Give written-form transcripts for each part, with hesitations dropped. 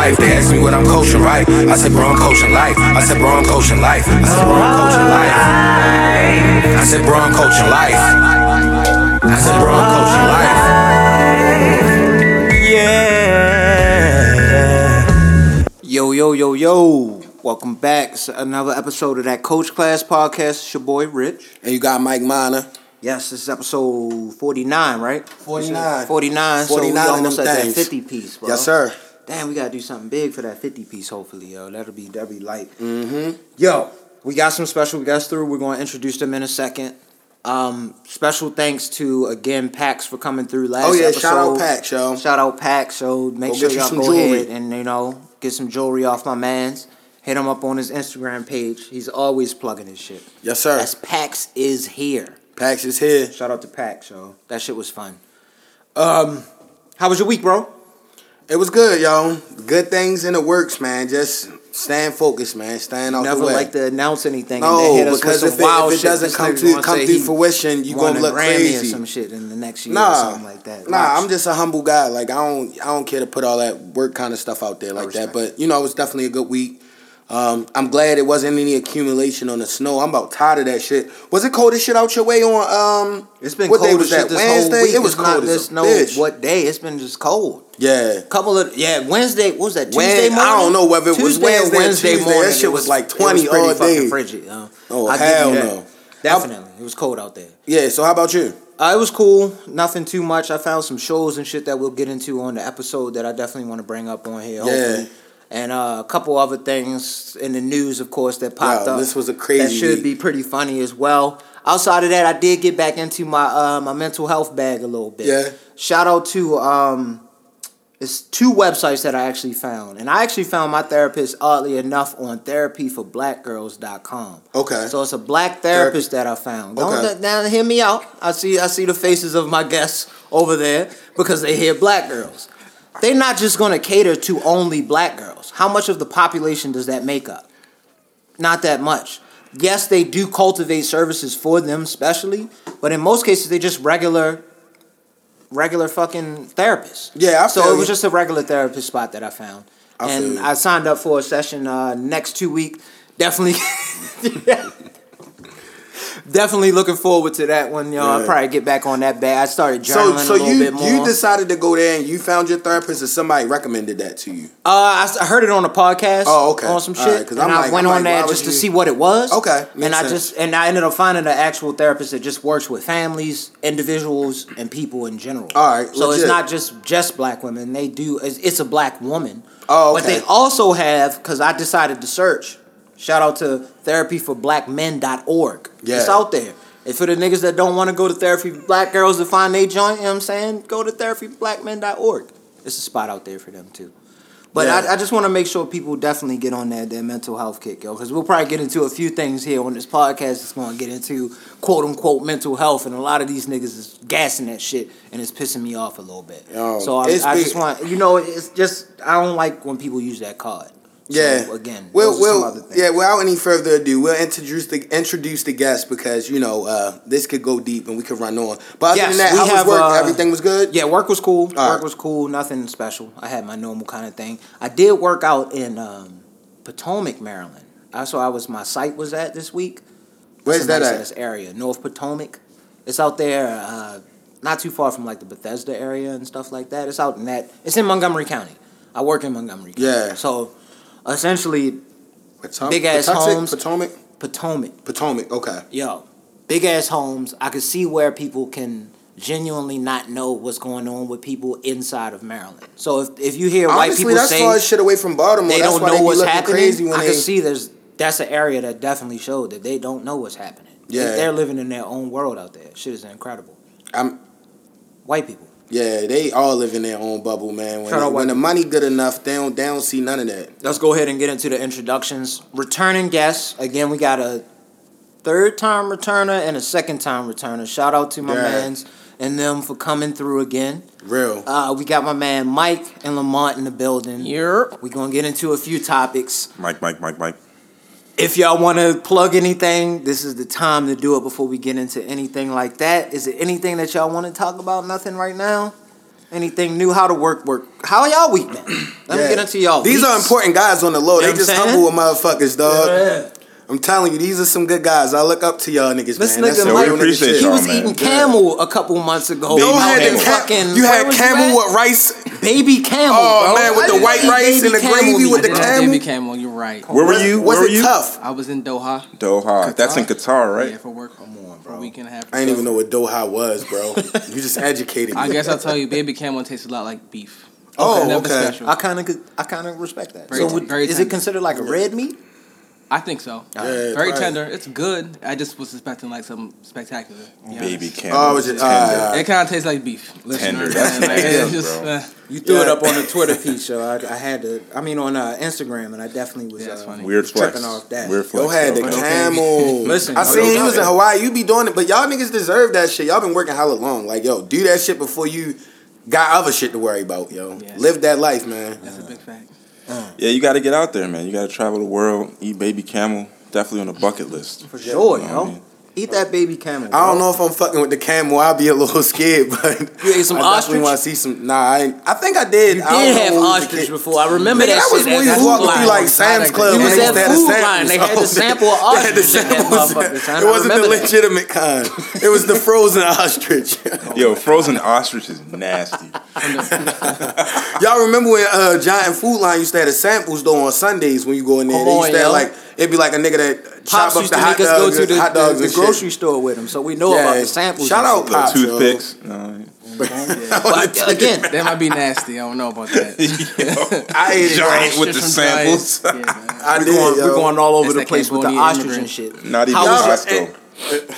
life. They ask me what I'm coaching, right? I said, bro, I'm coaching life. I said, bro, I'm coaching life. I said, bro, I'm coaching life. I said, bro, I'm coaching life. I said, bro, I'm coaching life. Yeah. Yo, yo, yo, yo. Welcome back to another episode of that Coach Class Podcast. It's your boy, Rich. And you got Mike Minor. Yes, this is episode 49, right? 49. So we almost at that 50 piece, bro. Yes, sir. Damn, we got to do something big for that 50 piece, hopefully, yo. That'll be light. Mm-hmm. Yo, we got some special guests through. We're going to introduce them in a second. Special thanks to, again, Pax for coming through last episode. Oh, yeah, shout out Pax, yo. Shout out Pax, so make sure y'all go ahead and, you know, get some jewelry off my man's. Hit him up on his Instagram page. He's always plugging his shit. Yes, sir. That's Pax is here. Pax is here. Shout out to Pax, yo. That shit was fun. How was your week, bro? It was good, yo. Good things in the works, man. Just staying focused, man. Staying out the way. Never like to announce anything. No, and because if it doesn't come to fruition, you gonna look crazy or some shit in the next year or something like that. Watch. I'm just a humble guy. Like I don't care to put all that work kind of stuff out there like that. But you know, it was definitely a good week. I'm glad it wasn't any accumulation on the snow. I'm about tired of that shit. Was it cold as shit out your way on, it's been cold as shit this Wednesday? Whole week. It was cold as a bitch. What day? It's been just cold. Yeah. Wednesday. What was that, Tuesday morning? I don't know whether it was Wednesday or Tuesday morning. That shit was like 20 all day. It was pretty fucking frigid. Oh, hell no. Definitely. It was cold out there. Yeah, so how about you? It was cool. Nothing too much. I found some shows and shit that we'll get into on the episode that I definitely want to bring up on here. Yeah. And a couple other things in the news, of course, that popped up. This was a crazy that should be pretty funny as well. Outside of that, I did get back into my my mental health bag a little bit. Yeah. Shout out to it's two websites that I actually found. And I actually found my therapist, oddly enough, on therapyforblackgirls.com. Okay. So it's a black therapist that I found. Okay. Now hear me out. I see the faces of my guests over there because they hear black girls. They're not just going to cater to only black girls. How much of the population does that make up? Not that much. Yes, they do cultivate services for them specially, but in most cases, they're just regular fucking therapists. Yeah, I feel so it was just a regular therapist spot that I found. I signed up for a session next 2 weeks. Definitely. Yeah. Definitely looking forward to that one, y'all. Yeah. I'll probably get back on that bag. I started journaling a little bit more. So you decided to go there and you found your therapist or somebody recommended that to you? I heard it on a podcast. Oh, okay. On some shit. Right, and I went on there just to see what it was. Okay. And I ended up finding an actual therapist that just works with families, individuals, and people in general. All right. So legit. It's not just black women. It's a black woman. Oh, okay. But they also have, because I decided to search. Shout out to therapyforblackmen.org. Yeah. It's out there. And for the niggas that don't want to go to therapy for black girls to find their joint, you know what I'm saying? Go to therapyforblackmen.org. It's a spot out there for them, too. But yeah. I just want to make sure people definitely get on their mental health kick, yo, because we'll probably get into a few things here on this podcast that's going to get into quote-unquote mental health, and a lot of these niggas is gassing that shit, and it's pissing me off a little bit. So I just want, it's just, I don't like when people use that card. Yeah. So again, we'll some other things. Yeah, without any further ado, we'll introduce the guests because, this could go deep and we could run on. But other than that, how was work? Everything was good? Yeah, work was cool. Nothing special. I had my normal kind of thing. I did work out in Potomac, Maryland. My site was at this week. Where's that at? This area, North Potomac. It's out there, not too far from like the Bethesda area and stuff like that. It's out in that. It's in Montgomery County. I work in Montgomery County. Yeah. So essentially, big-ass homes. Potomac, okay. Yo, big-ass homes. I could see where people can genuinely not know what's going on with people inside of Maryland. So if you hear white people that's say far as shit away from Baltimore, they don't know what's happening, crazy when I could see that's an area that definitely showed that they don't know what's happening. Yeah. They're living in their own world out there. Shit is incredible. White people. Yeah, they all live in their own bubble, man. When the money good enough, they don't see none of that. Let's go ahead and get into the introductions. Returning guests. Again, we got a third-time returner and a second-time returner. Shout out to my mans and them for coming through again. Real. We got my man Mike and Lamont in the building. Yep. We're going to get into a few topics. Mike. If y'all want to plug anything, this is the time to do it before we get into anything like that. Is it anything that y'all want to talk about? Nothing right now? Anything new? How to work? How y'all week, man? Let me get into y'all. These are important guys on the low. You know they just humble with motherfuckers, dog. Yeah. I'm telling you, these are some good guys. I look up to y'all niggas, this man. This nigga Mike, he was eating camel a couple months ago. You had fucking, you had camel with rice. Baby camel, oh, bro. Man, with the white rice and the gravy with the camel. Baby camel, you're right. Where were you? Was it tough? I was in Doha. Doha. That's in Qatar, right? Yeah, for work. Come on, bro. Week and a half. I didn't even know what Doha was, bro. You just educated me. I guess I'll tell you, baby camel tastes a lot like beef. Oh, okay. I kind of respect that. So is it considered like a red meat? I think so. Yeah, very tender. It's good. I just was expecting like something spectacular. Baby camel. Oh, it it kind of tastes like beef. Tender. That's you threw it up on the Twitter feed, so I had to. I mean, on Instagram, and I definitely was weird flex. Tripping off that. Weird flex. Yo had the camel. Listen, I seen he was in Hawaii. You be doing it, but y'all niggas deserve that shit. Y'all been working hella long. Like, yo, do that shit before you got other shit to worry about, yo. Yeah. Live that life, man. That's a big fact. Yeah, you got to get out there, man. You got to travel the world, eat baby camel. Definitely on the bucket list. For sure, you know I mean? Eat that baby camel. I don't know if I'm fucking with the camel. I'll be a little scared, but you ate some ostrich? Want to see some. Nah, I think I did. You did have ostrich before. I remember that. That was when you walked through like Sam's Club. You was at food line. They had the sample of ostrich. It wasn't the legitimate kind. It was the frozen ostrich. Yo, frozen ostrich is nasty. Y'all remember when Giant Food Line used to have the samples though on Sundays when you go in there? They used to have like. It'd be like a nigga that chopped up the hot dogs and shit. The grocery store with him, so we know about the samples. Shout out Pops. Toothpicks. No. But again, that might be nasty. I don't know about that. I ate Giant with the samples. Yeah, we're going all over the place with the ostrich and shit. Not even Costco.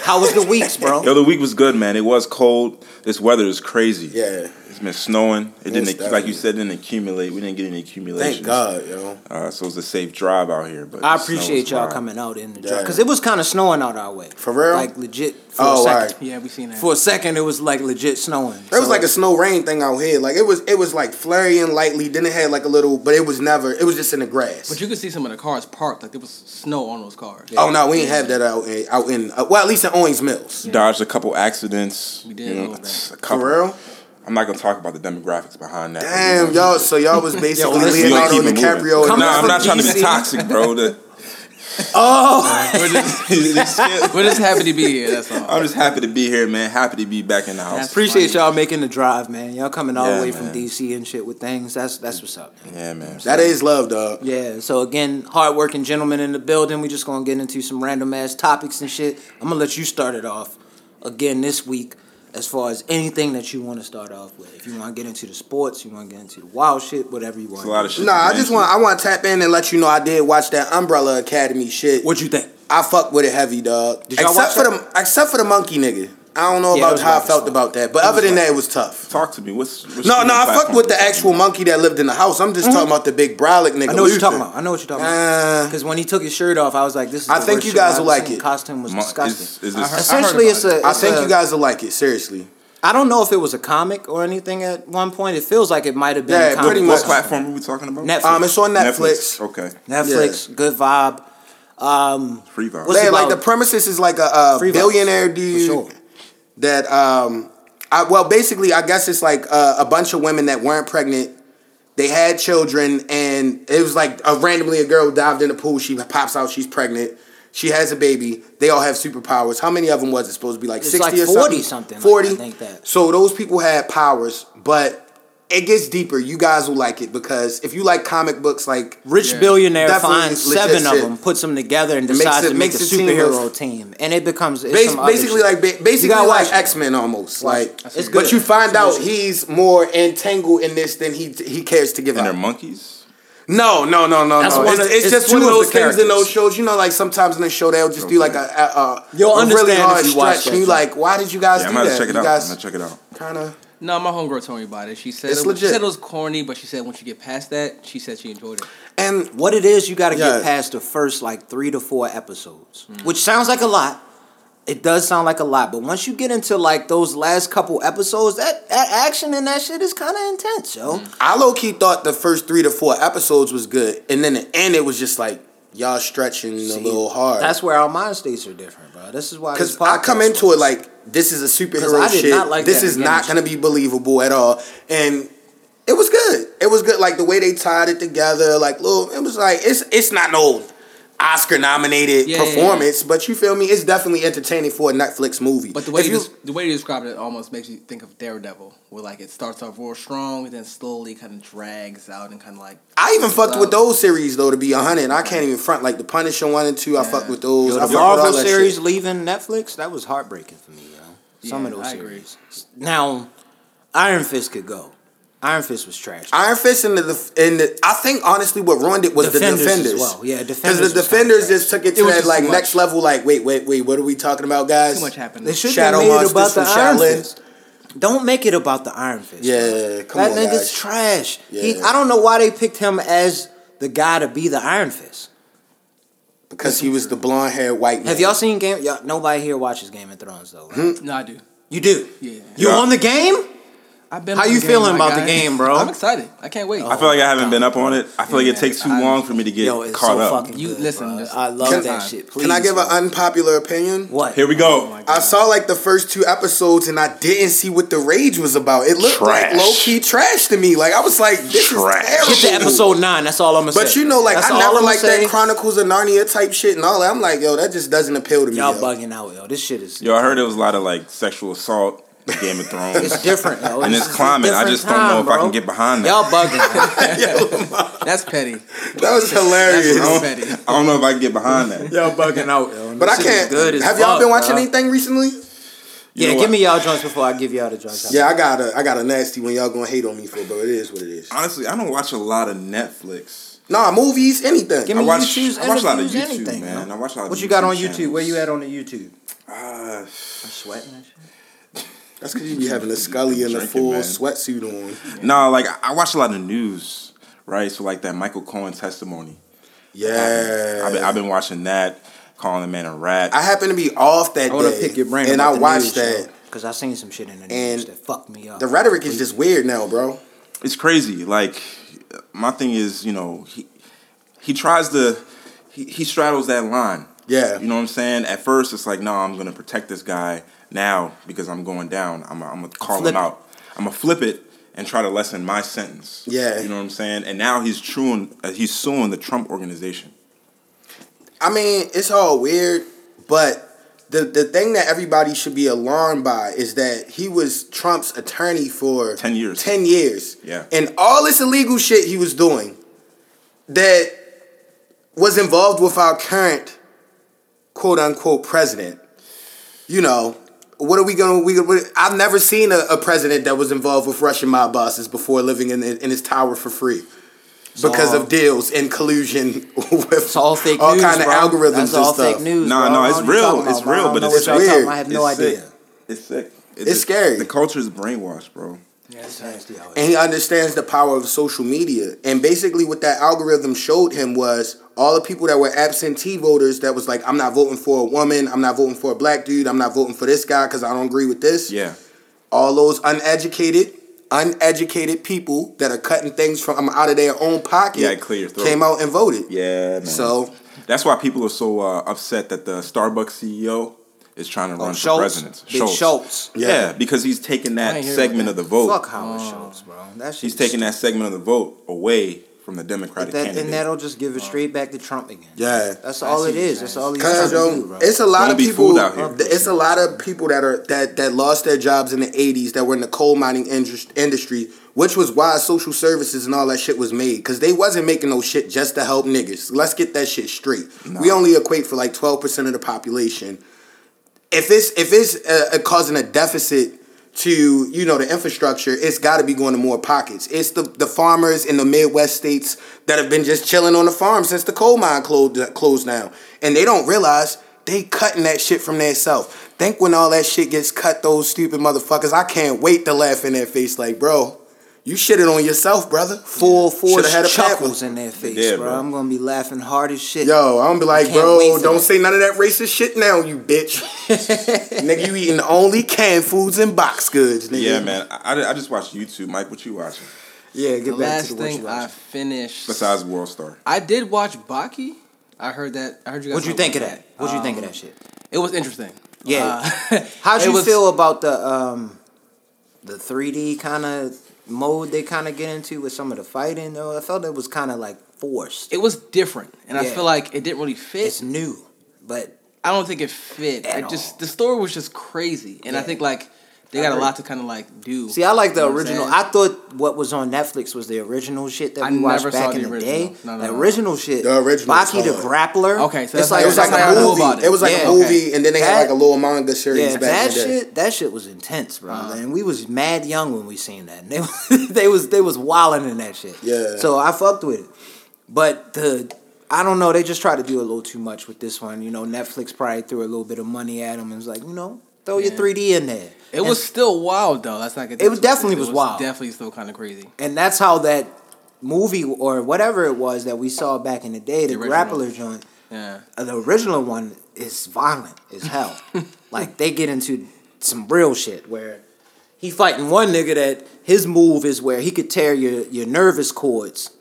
How was the weeks, bro? Yo, the week was good, man. It was cold. This weather is crazy. Yeah. It's been snowing. It didn't, like you said, didn't accumulate. We didn't get any accumulation. Thank God, yo. So it was a safe drive out here. But I appreciate y'all coming out in the drive. Because it was kind of snowing out our way. For real? Like legit for a second. Right. Yeah, we seen that. For a second, it was like legit snowing. It was like a snow rain thing out here. Like it was like flurrying lightly. Then it had like a little, but it was never, it was just in the grass. But you could see some of the cars parked. Like there was snow on those cars. Yeah. Oh, no, we didn't have that out in well, at least in Owings Mills. Yeah. Dodged a couple accidents. We did. For real? I'm not gonna talk about the demographics behind that. Damn, y'all! So y'all was basically Leonardo DiCaprio. Nah, I'm not trying to be toxic, bro. We're just happy to be here. That's all. I'm just happy to be here, man. Happy to be back in the house. I appreciate y'all making the drive, man. Y'all coming all the way from DC and shit with things. That's what's up, man. Yeah, man. That is love, dog. Yeah. So again, hardworking gentlemen in the building. We just gonna get into some random ass topics and shit. I'm gonna let you start it off again this week. As far as anything that you want to start off with. If you want to get into the sports, you want to get into the wild shit, whatever you want. It's a lot of shit. Nah, I want to tap in and let you know I did watch that Umbrella Academy shit. What'd you think? I fucked with it heavy, dog. Did y'all except for the monkey nigga. I don't know about how I felt about that. But other than that, it was tough. Talk to me. No, I fucked with the actual monkey that lived in the house. I'm just talking about the big brolic nigga. I know what you're talking about. Because when he took his shirt off, I was like, this is the worst shit I think you guys will like it. The costume was disgusting. Essentially, it's a... I think you guys will like it. Seriously. I don't know if it was a comic or anything at one point. It feels like it might have been a comic. What platform are we talking about? Netflix. It's on Netflix. Okay. Netflix. Good vibe. Free vibe. Like the premises is like a billionaire dude... That I guess it's like a bunch of women that weren't pregnant. They had children, and it was like randomly a girl dived in the pool. She pops out, she's pregnant. She has a baby. They all have superpowers. How many of them was it supposed to be? Like 60 or 40 something. 40. Like, I think that. So those people had powers, but. It gets deeper. You guys will like it because if you like comic books, like rich billionaire finds 7 of them, puts them together, and decides to make a superhero team, and it becomes basically like X-Men almost. Like, it's good. But you find out he's more entangled in this than he cares to give up. And they're monkeys. No. It's just one of those things in those shows. You know, like sometimes in the show they'll just do like a really hard stretch, and you like, why did you guys do that? I'm gonna check it out. Kind of. No, my homegirl told me about it. She said it was corny, but she said once you get past that, she said she enjoyed it. And what it is, you got to get past the first like 3 to 4 episodes, which sounds like a lot. It does sound like a lot, but once you get into like those last couple episodes, that action and that shit is kind of intense, yo. I low-key thought the first 3 to 4 episodes was good, and then the end it was just like y'all stretching a little hard. That's where our mind states are different, bro. This is why because I come into it like. this is a superhero shit. Not like this is not going to be believable at all. And it was good. It was good. Like the way they tied it together, like little, it was like it's not no Oscar nominated performance, but you feel me? It's definitely entertaining for a Netflix movie. But the way you described it almost makes you think of Daredevil, where like it starts off real strong and then slowly kind of drags out and kind of like. I even fucked with those series though, to be 100. I can't even front like the Punisher 1 and 2. Yeah. I fucked with those. The Marvel series leaving Netflix, that was heartbreaking for me, yo. Some of those series. Agree. Now, Iron Fist could go. Iron Fist was trash. Iron Fist and the I think honestly what ruined it was Defenders, the Defenders. As well. Yeah, Defenders. Because the Defenders just took it to that like next level. Like wait, what are we talking about, guys? Too much happened. They should have made it about the Iron Fist. Don't make it about the Iron Fist. Yeah, come on, guys. That nigga's trash. Yeah. I don't know why they picked him as the guy to be the Iron Fist. Because he was the blonde haired white man. Have y'all seen Game? Nobody here watches Game of Thrones though. Right? No, I do. You do? Yeah. You're on the game? How you feeling about the game, bro? I'm excited. I can't wait. I feel like I haven't been up on it. I feel like it takes too long for me to get caught up. Fucking good, listen, I love that shit. Please, can I give an unpopular opinion? What? Here we go. I saw like the first 2 episodes and I didn't see what the rage was about. It looked like low key trash to me. Like I was like, this is terrible. Get to episode 9. That's all I'm gonna say. But you know, like I never like that Chronicles of Narnia type shit and all that. I'm like, yo, that just doesn't appeal to me. Y'all bugging out, yo. This shit is. Yo, I heard there was a lot of like sexual assault. Game of Thrones. It's different, though. And it's climate. I just don't know if I can get behind that. Y'all bugging out. That's petty. That was hilarious. I don't know if I can get behind that. Y'all bugging out, yo. But I can't. Have y'all been watching anything recently? Yeah, give me y'all joints before I give y'all the joints. Yeah, I got a nasty one y'all gonna hate on me for, but it is what it is. Honestly, I don't watch a lot of Netflix. Nah, movies, anything. Give me YouTube. I watch a lot of YouTube, man. I watch a lot of YouTube. What you got on YouTube? Where you at on the YouTube? I'm sweating that shit. That's because you be having a Scully and a full sweatsuit on. Yeah. No, like, I watch a lot of news, right? So, like, that Michael Cohen testimony. Yeah. I've been watching that, calling the man a rat. I happen to be off that day, pick your brain and I watched that. Because I seen some shit in the news that fucked me up. The rhetoric is just weird now, bro. It's crazy. Like, my thing is, you know, he tries to, he straddles that line. Yeah. You know what I'm saying? At first, it's like, no, I'm going to protect this guy. Now, because I'm going down, I'm going to call him out. I'm going to flip it and try to lessen my sentence. Yeah. You know what I'm saying? And now he's suing the Trump organization. I mean, it's all weird, but the thing that everybody should be alarmed by is that he was Trump's attorney for 10 years. 10 years. Yeah. And all this illegal shit he was doing that was involved with our current quote-unquote president, you know. What are we going to... I've never seen a president that was involved with Russian mob bosses before living in his tower for free because of deals and collusion with it's all fake all news, kind of bro. Algorithms That's and all stuff. Fake news, no, it's real. It's real, but it's weird. I have no idea. It's sick. It's scary. The culture is brainwashed, bro. Yeah, it's nasty. And he understands the power of social media. And basically what that algorithm showed him was... all the people that were absentee voters that was like, I'm not voting for a woman, I'm not voting for a black dude, I'm not voting for this guy because I don't agree with this. Yeah. All those uneducated people that are cutting things from out of their own pocket clear your throat. Came out and voted. Yeah, man. So that's why people are so upset that the Starbucks CEO is trying to run for president. Schultz. Yeah, because he's taking that segment of the vote. Fuck Howard Schultz, bro. He's taking that segment of the vote away from the Democratic candidate. And that'll just give it straight back to Trump again. Yeah. That's all it is. That's all he's trying to do, bro. It's a lot of people out here. It's a lot of people that lost their jobs in the 80s that were in the coal mining industry, which was why social services and all that shit was made. Because they wasn't making no shit just to help niggas. Let's get that shit straight. No. We only equate for like 12% of the population. If it's causing a deficit to, you know, the infrastructure, it's got to be going to more pockets. It's the farmers in the Midwest states that have been just chilling on the farm since the coal mine closed down. And they don't realize they cutting that shit from themselves. Think when all that shit gets cut, those stupid motherfuckers, I can't wait to laugh in their face like, bro, you shitted on yourself, brother. Full force chuckles in their face, bro. I'm going to be laughing hard as shit. Yo, I'm going to be like, bro, don't say none of that racist shit now, you bitch. Nigga, you eating only canned foods and box goods, nigga. Yeah, man. I just watched YouTube. Mike, what you watching? Yeah, get back to what you watching. The last thing I finished. Besides World Star. I did watch Baki. I heard you guys. What'd you think of that? It was interesting. Yeah. How'd you feel about the 3D kind of mode they kind of get into with some of the fighting, though? I felt it was kind of like forced. It was different, and I feel like it didn't really fit. It's new, but I don't think it fit. The story was just crazy, and I think like they got a lot to kind of like do. See, I like the original. I thought what was on Netflix was the original shit that we watched back in the day. The original shit. The original. Baki the Grappler. Okay, so it was like a movie. It was like a movie, and then they had like a little manga series back in the day. That shit was intense, bro. And we was mad young when we seen that. And they was wilding in that shit. Yeah. So I fucked with it, but I don't know. They just try to do a little too much with this one. You know, Netflix probably threw a little bit of money at them and was like, you know, throw your 3D in there. It was still wild, though. That's not good. It was wild. Definitely still kind of crazy. And that's how that movie or whatever it was that we saw back in the day, the Grappler joint. Yeah. The original one is violent as hell. Like they get into some real shit where he fighting one nigga that his move is where he could tear your nervous cords.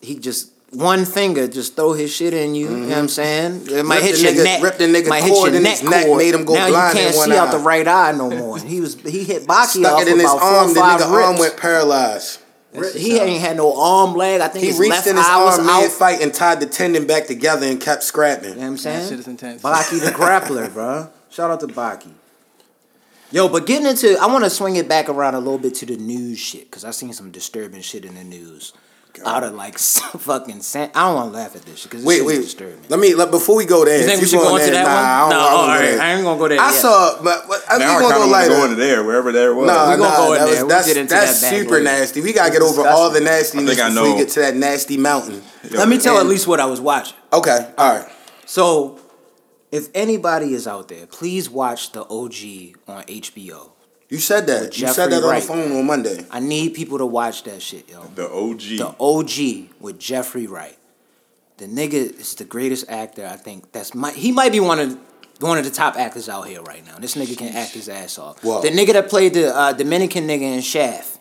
He just one finger, just throw his shit in you. Mm-hmm. You know what I'm saying? It might hit your neck. Ripped the nigga cord in his neck, made him go blind in one eye. Now you can't see out the right eye no more. He hit Baki off with about 4 or 5 rips. The nigga arm went paralyzed. He ain't had no arm, leg. I think his left eye was out. He reached in his arm mid-fight and tied the tendon back together and kept scrapping. You know what I'm saying? That shit is intense. Baki the Grappler, bro. Shout out to Baki. Yo, but getting into... I want to swing it back around a little bit to the news shit because I seen some disturbing shit in the news. Out of like fucking sand. I don't want to laugh at this shit because it's disturbing. Before we go there, you think we should go into that one? No, all right, I ain't gonna go there. I saw, but I think we're gonna go into there wherever there was. No, we're gonna go in there. That's super nasty. We gotta get over all the nastiness before we get to that nasty mountain. Let me tell at least what I was watching. Okay, all right. So, if anybody is out there, please watch The OG on HBO. You said that. You said that on the phone on Monday. I need people to watch that shit, yo. The OG. The OG with Jeffrey Wright. The nigga is the greatest actor. I think he might be one of the top actors out here right now. This nigga can act his ass off. Whoa. The nigga that played the Dominican nigga in Shaft.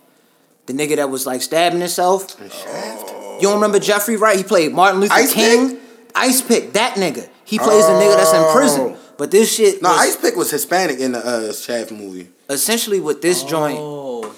The nigga that was like stabbing himself. In Shaft. You don't remember Jeffrey Wright? He played Martin Luther King. Ice Pick. That nigga. He plays the nigga that's in prison. But this shit. No, Ice Pick was Hispanic in the Shaft movie. Essentially, with this joint,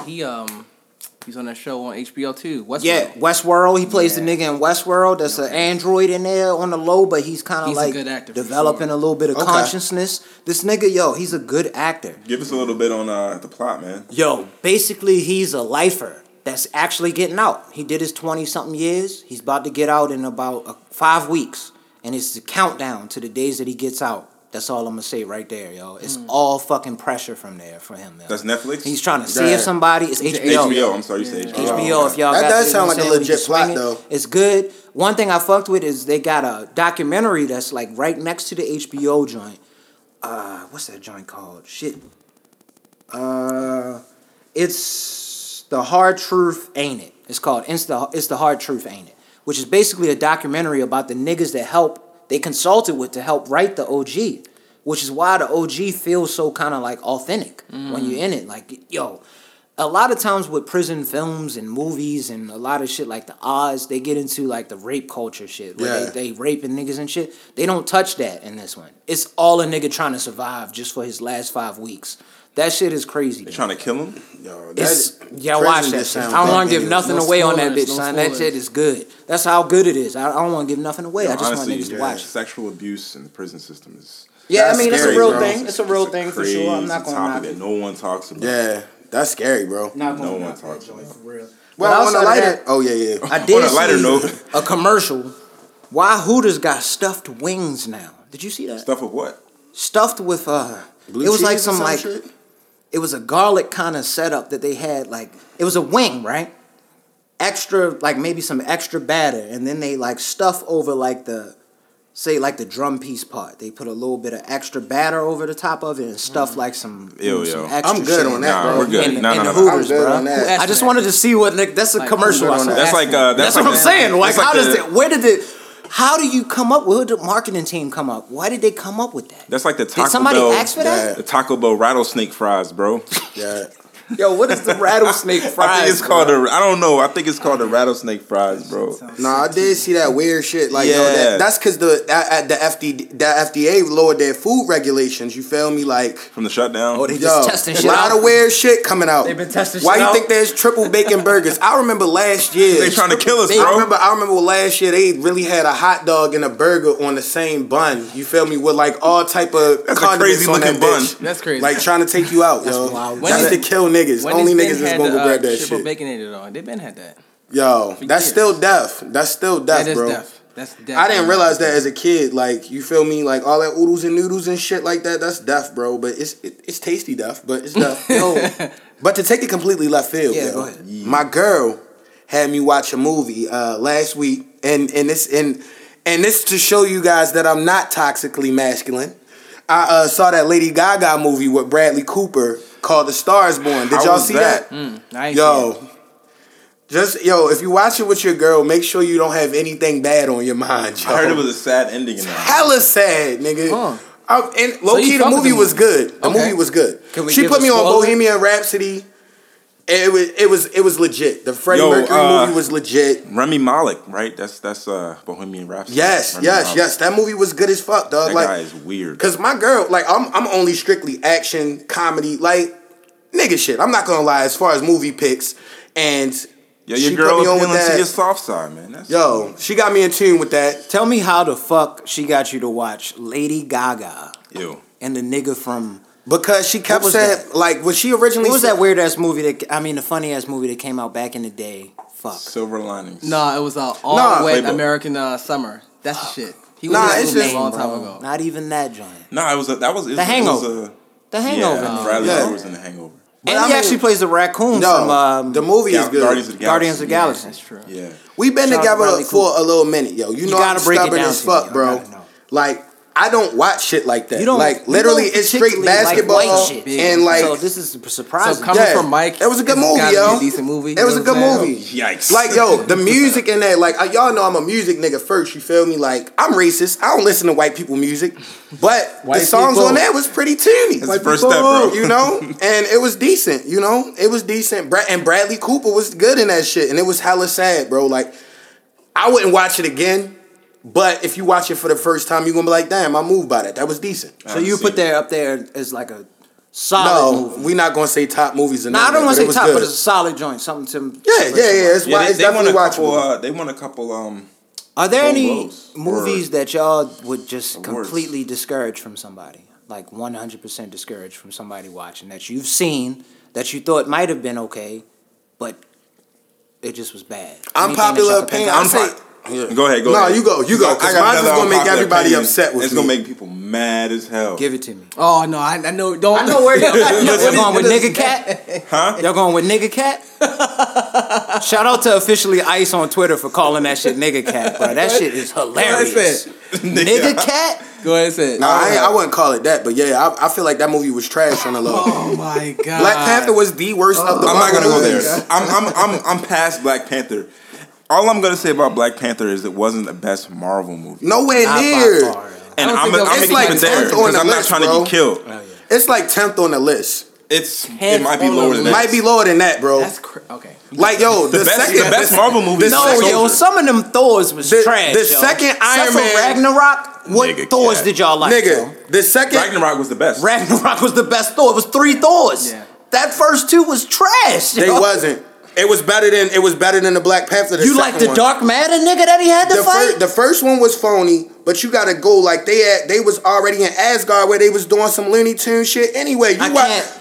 he's on that show on HBO too. Westworld. Yeah, Westworld. He plays the nigga in Westworld. That's an android in there on the low, but he's kind of like developing a little bit of consciousness. This nigga, yo, he's a good actor. Give us a little bit on the plot, man. Yo, basically, he's a lifer that's actually getting out. He did his 20-something years. He's about to get out in about 5 weeks, and it's the countdown to the days that he gets out. That's all I'm going to say right there, yo. It's all fucking pressure from there for him, yo. That's Netflix? He's trying to see if somebody... It's HBO. HBO, I'm sorry, you said HBO. HBO, if y'all got... That does sound like a legit plot, though. It's good. One thing I fucked with is they got a documentary that's, like, right next to the HBO joint. What's that joint called? Shit. It's The Hard Truth, Ain't It? It's called It's The Hard Truth, Ain't It? Which is basically a documentary about the niggas that they consulted with to help write the OG, which is why the OG feels so kind of like authentic when you're in it. Like, yo, a lot of times with prison films and movies and a lot of shit like the Oz, they get into like the rape culture shit where they raping niggas and shit. They don't touch that in this one. It's all a nigga trying to survive just for his last 5 weeks. That shit is crazy. They trying to kill him? Yo, y'all watch that shit. I don't want to give nothing away on that bitch, son. That shit is good. That's how good it is. I don't want to give nothing away. I just want niggas to watch it. Sexual abuse in the prison system is... Yeah, I mean, it's a real thing. It's a real thing for sure. I'm not going to knock it. No one talks about it. Yeah, that's scary, bro. No one talks about it. For real. Well, on a lighter... Oh, yeah, yeah. I did see a commercial. Why Hooters got stuffed wings now. Did you see that? Stuffed with what? Stuffed with... It was like some like... Shit? It was a garlic kind of setup that they had, like, it was a wing, right? Extra, like, maybe some extra batter, and then they, like, stuff over, like, the drum piece part. They put a little bit of extra batter over the top of it and stuff, like, some extra shit. I'm good on that, bro. We're good. And Hooters, bro. I just wanted to see what, like, that's a commercial. That's what I'm saying. Like, how does it, where did it... How do you come up? Where did the marketing team come up? Why did they come up with that? That's like the Taco Bell. Did somebody ask for that? The Taco Bell rattlesnake fries, bro. Yeah. Yo, what is the rattlesnake fries? I think it's called the. I don't know. I think it's called the rattlesnake fries, bro. Nah, I did see that weird shit. Like, yeah, yo, that's because the FDA lowered their food regulations. You feel me? Like from the shutdown. Oh, they just testing shit. A lot of weird shit coming out. They've been testing. Why shit. Why you think there's triple bacon burgers? I remember last year they trying to kill us, bro. I remember last year they really had a hot dog and a burger on the same bun. You feel me? With like all type of that's condiments a crazy looking bun. Bitch. That's crazy. Like trying to take you out, yo. That's wild. That's to kill niggas. Only niggas is gonna regret that shit. Bacon in it on. They been had that. Yo, that's still death. That's still death, that bro. Death. That's death. I didn't realize that as a kid. Like, you feel me? Like all that oodles and noodles and shit like that. That's death, bro. But it's tasty death. But it's death. Yo. But to take it completely left field, yeah, yo, go ahead. My girl had me watch a movie last week, and this to show you guys that I'm not toxically masculine. I saw that Lady Gaga movie with Bradley Cooper called The Stars Born. Did y'all see that? I ain't seen it. Yo, if you watch it with your girl, make sure you don't have anything bad on your mind, yo. I heard it was a sad ending. Hella sad, nigga. Huh. And low-key, so the movie was good. The movie was good. She put me on Bohemian Rhapsody. It was legit. The Freddie Mercury movie was legit. Remy Malek, right? That's Bohemian Rhapsody. Yes, yes. That movie was good as fuck, dog. That guy is weird. Cause my girl, like, I'm only strictly action comedy, like nigga shit. I'm not gonna lie. As far as movie picks, and yeah, your she girl put me on with that. To your soft side, man. That's yo, cool. She got me in tune with that. Tell me how the fuck she got you to watch Lady Gaga? Ew. And the nigga from. Because she kept saying, like, when she originally... What was that weird-ass movie that... I mean, the funny-ass movie that came out back in the day. Fuck. Silver Linings. No, it was All Wet American Summer. That's the shit. He was a long time ago. Not even that giant. No, it was... The Hangover. The Hangover. Yeah, Bradley Cooper was in The Hangover. But and he actually plays the raccoon from... the movie is good. Guardians of the Galaxy. That's true. Yeah. We've been together for a little minute, yo. You know I'm stubborn as fuck, bro. Like... I don't watch shit like that. You don't, like, literally, it's straight basketball like and like. So this is surprising. So coming from Mike, it was a good movie, yo. Decent movie. It was a good movie. Yikes! Like, yo, the music in that, like, y'all know I'm a music nigga first. You feel me? Like, I'm racist. I don't listen to white people music, but the songs on that was pretty tuney. That's the first step, bro. You know, and it was decent. You know, it was decent. And Bradley Cooper was good in that shit, and it was hella sad, bro. Like, I wouldn't watch it again. But if you watch it for the first time, you're going to be like, damn, I moved by that. That was decent. So you put that up there as like a solid movie. No, we're not going to say top movies. No, I don't want to say top, but it's a solid joint. Something. Yeah. It's definitely watchable. They won a couple... Are there any movies that y'all would just completely discourage from somebody? Like 100% discourage from somebody watching that you've seen, that you thought might have been okay, but it just was bad? Unpopular opinion. Yeah. Go ahead. You go. Cause mine's gonna make everybody upset with me. It's gonna make people mad as hell. Give it to me. Oh no, I know. Don't. I know where y'all going with nigga cat. Huh? Y'all going with nigga cat? Shout out to Officially Ice on Twitter for calling that shit nigga cat, bro. That shit is hilarious. Nigga cat. Go ahead and say it. No, I wouldn't call it that, but yeah, I feel like that movie was trash on the low. Oh my god. Black Panther was the worst of the. I'm not gonna go there. I'm past Black Panther. All I'm going to say about Black Panther is it wasn't the best Marvel movie. Nowhere near. And I'm going to keep it there because I'm not trying to get killed. Oh, yeah. It's like 10th on the list. It might be lower than that. Might be lower than that, bro. That's okay. Like, yo, the best Marvel movie. No, some of them Thors was trash, The second Iron Man. Ragnarok, what Thors did y'all like, nigga, the second... Ragnarok was the best. Ragnarok was the best Thor. It was 3 Thors. Yeah. That first 2 was trash. They wasn't. It was better than the Black Panther. You like the Dark Matter nigga that he had to fight? The first one was phony, but you gotta go like they was already in Asgard where they was doing some Looney Tunes shit. Anyway,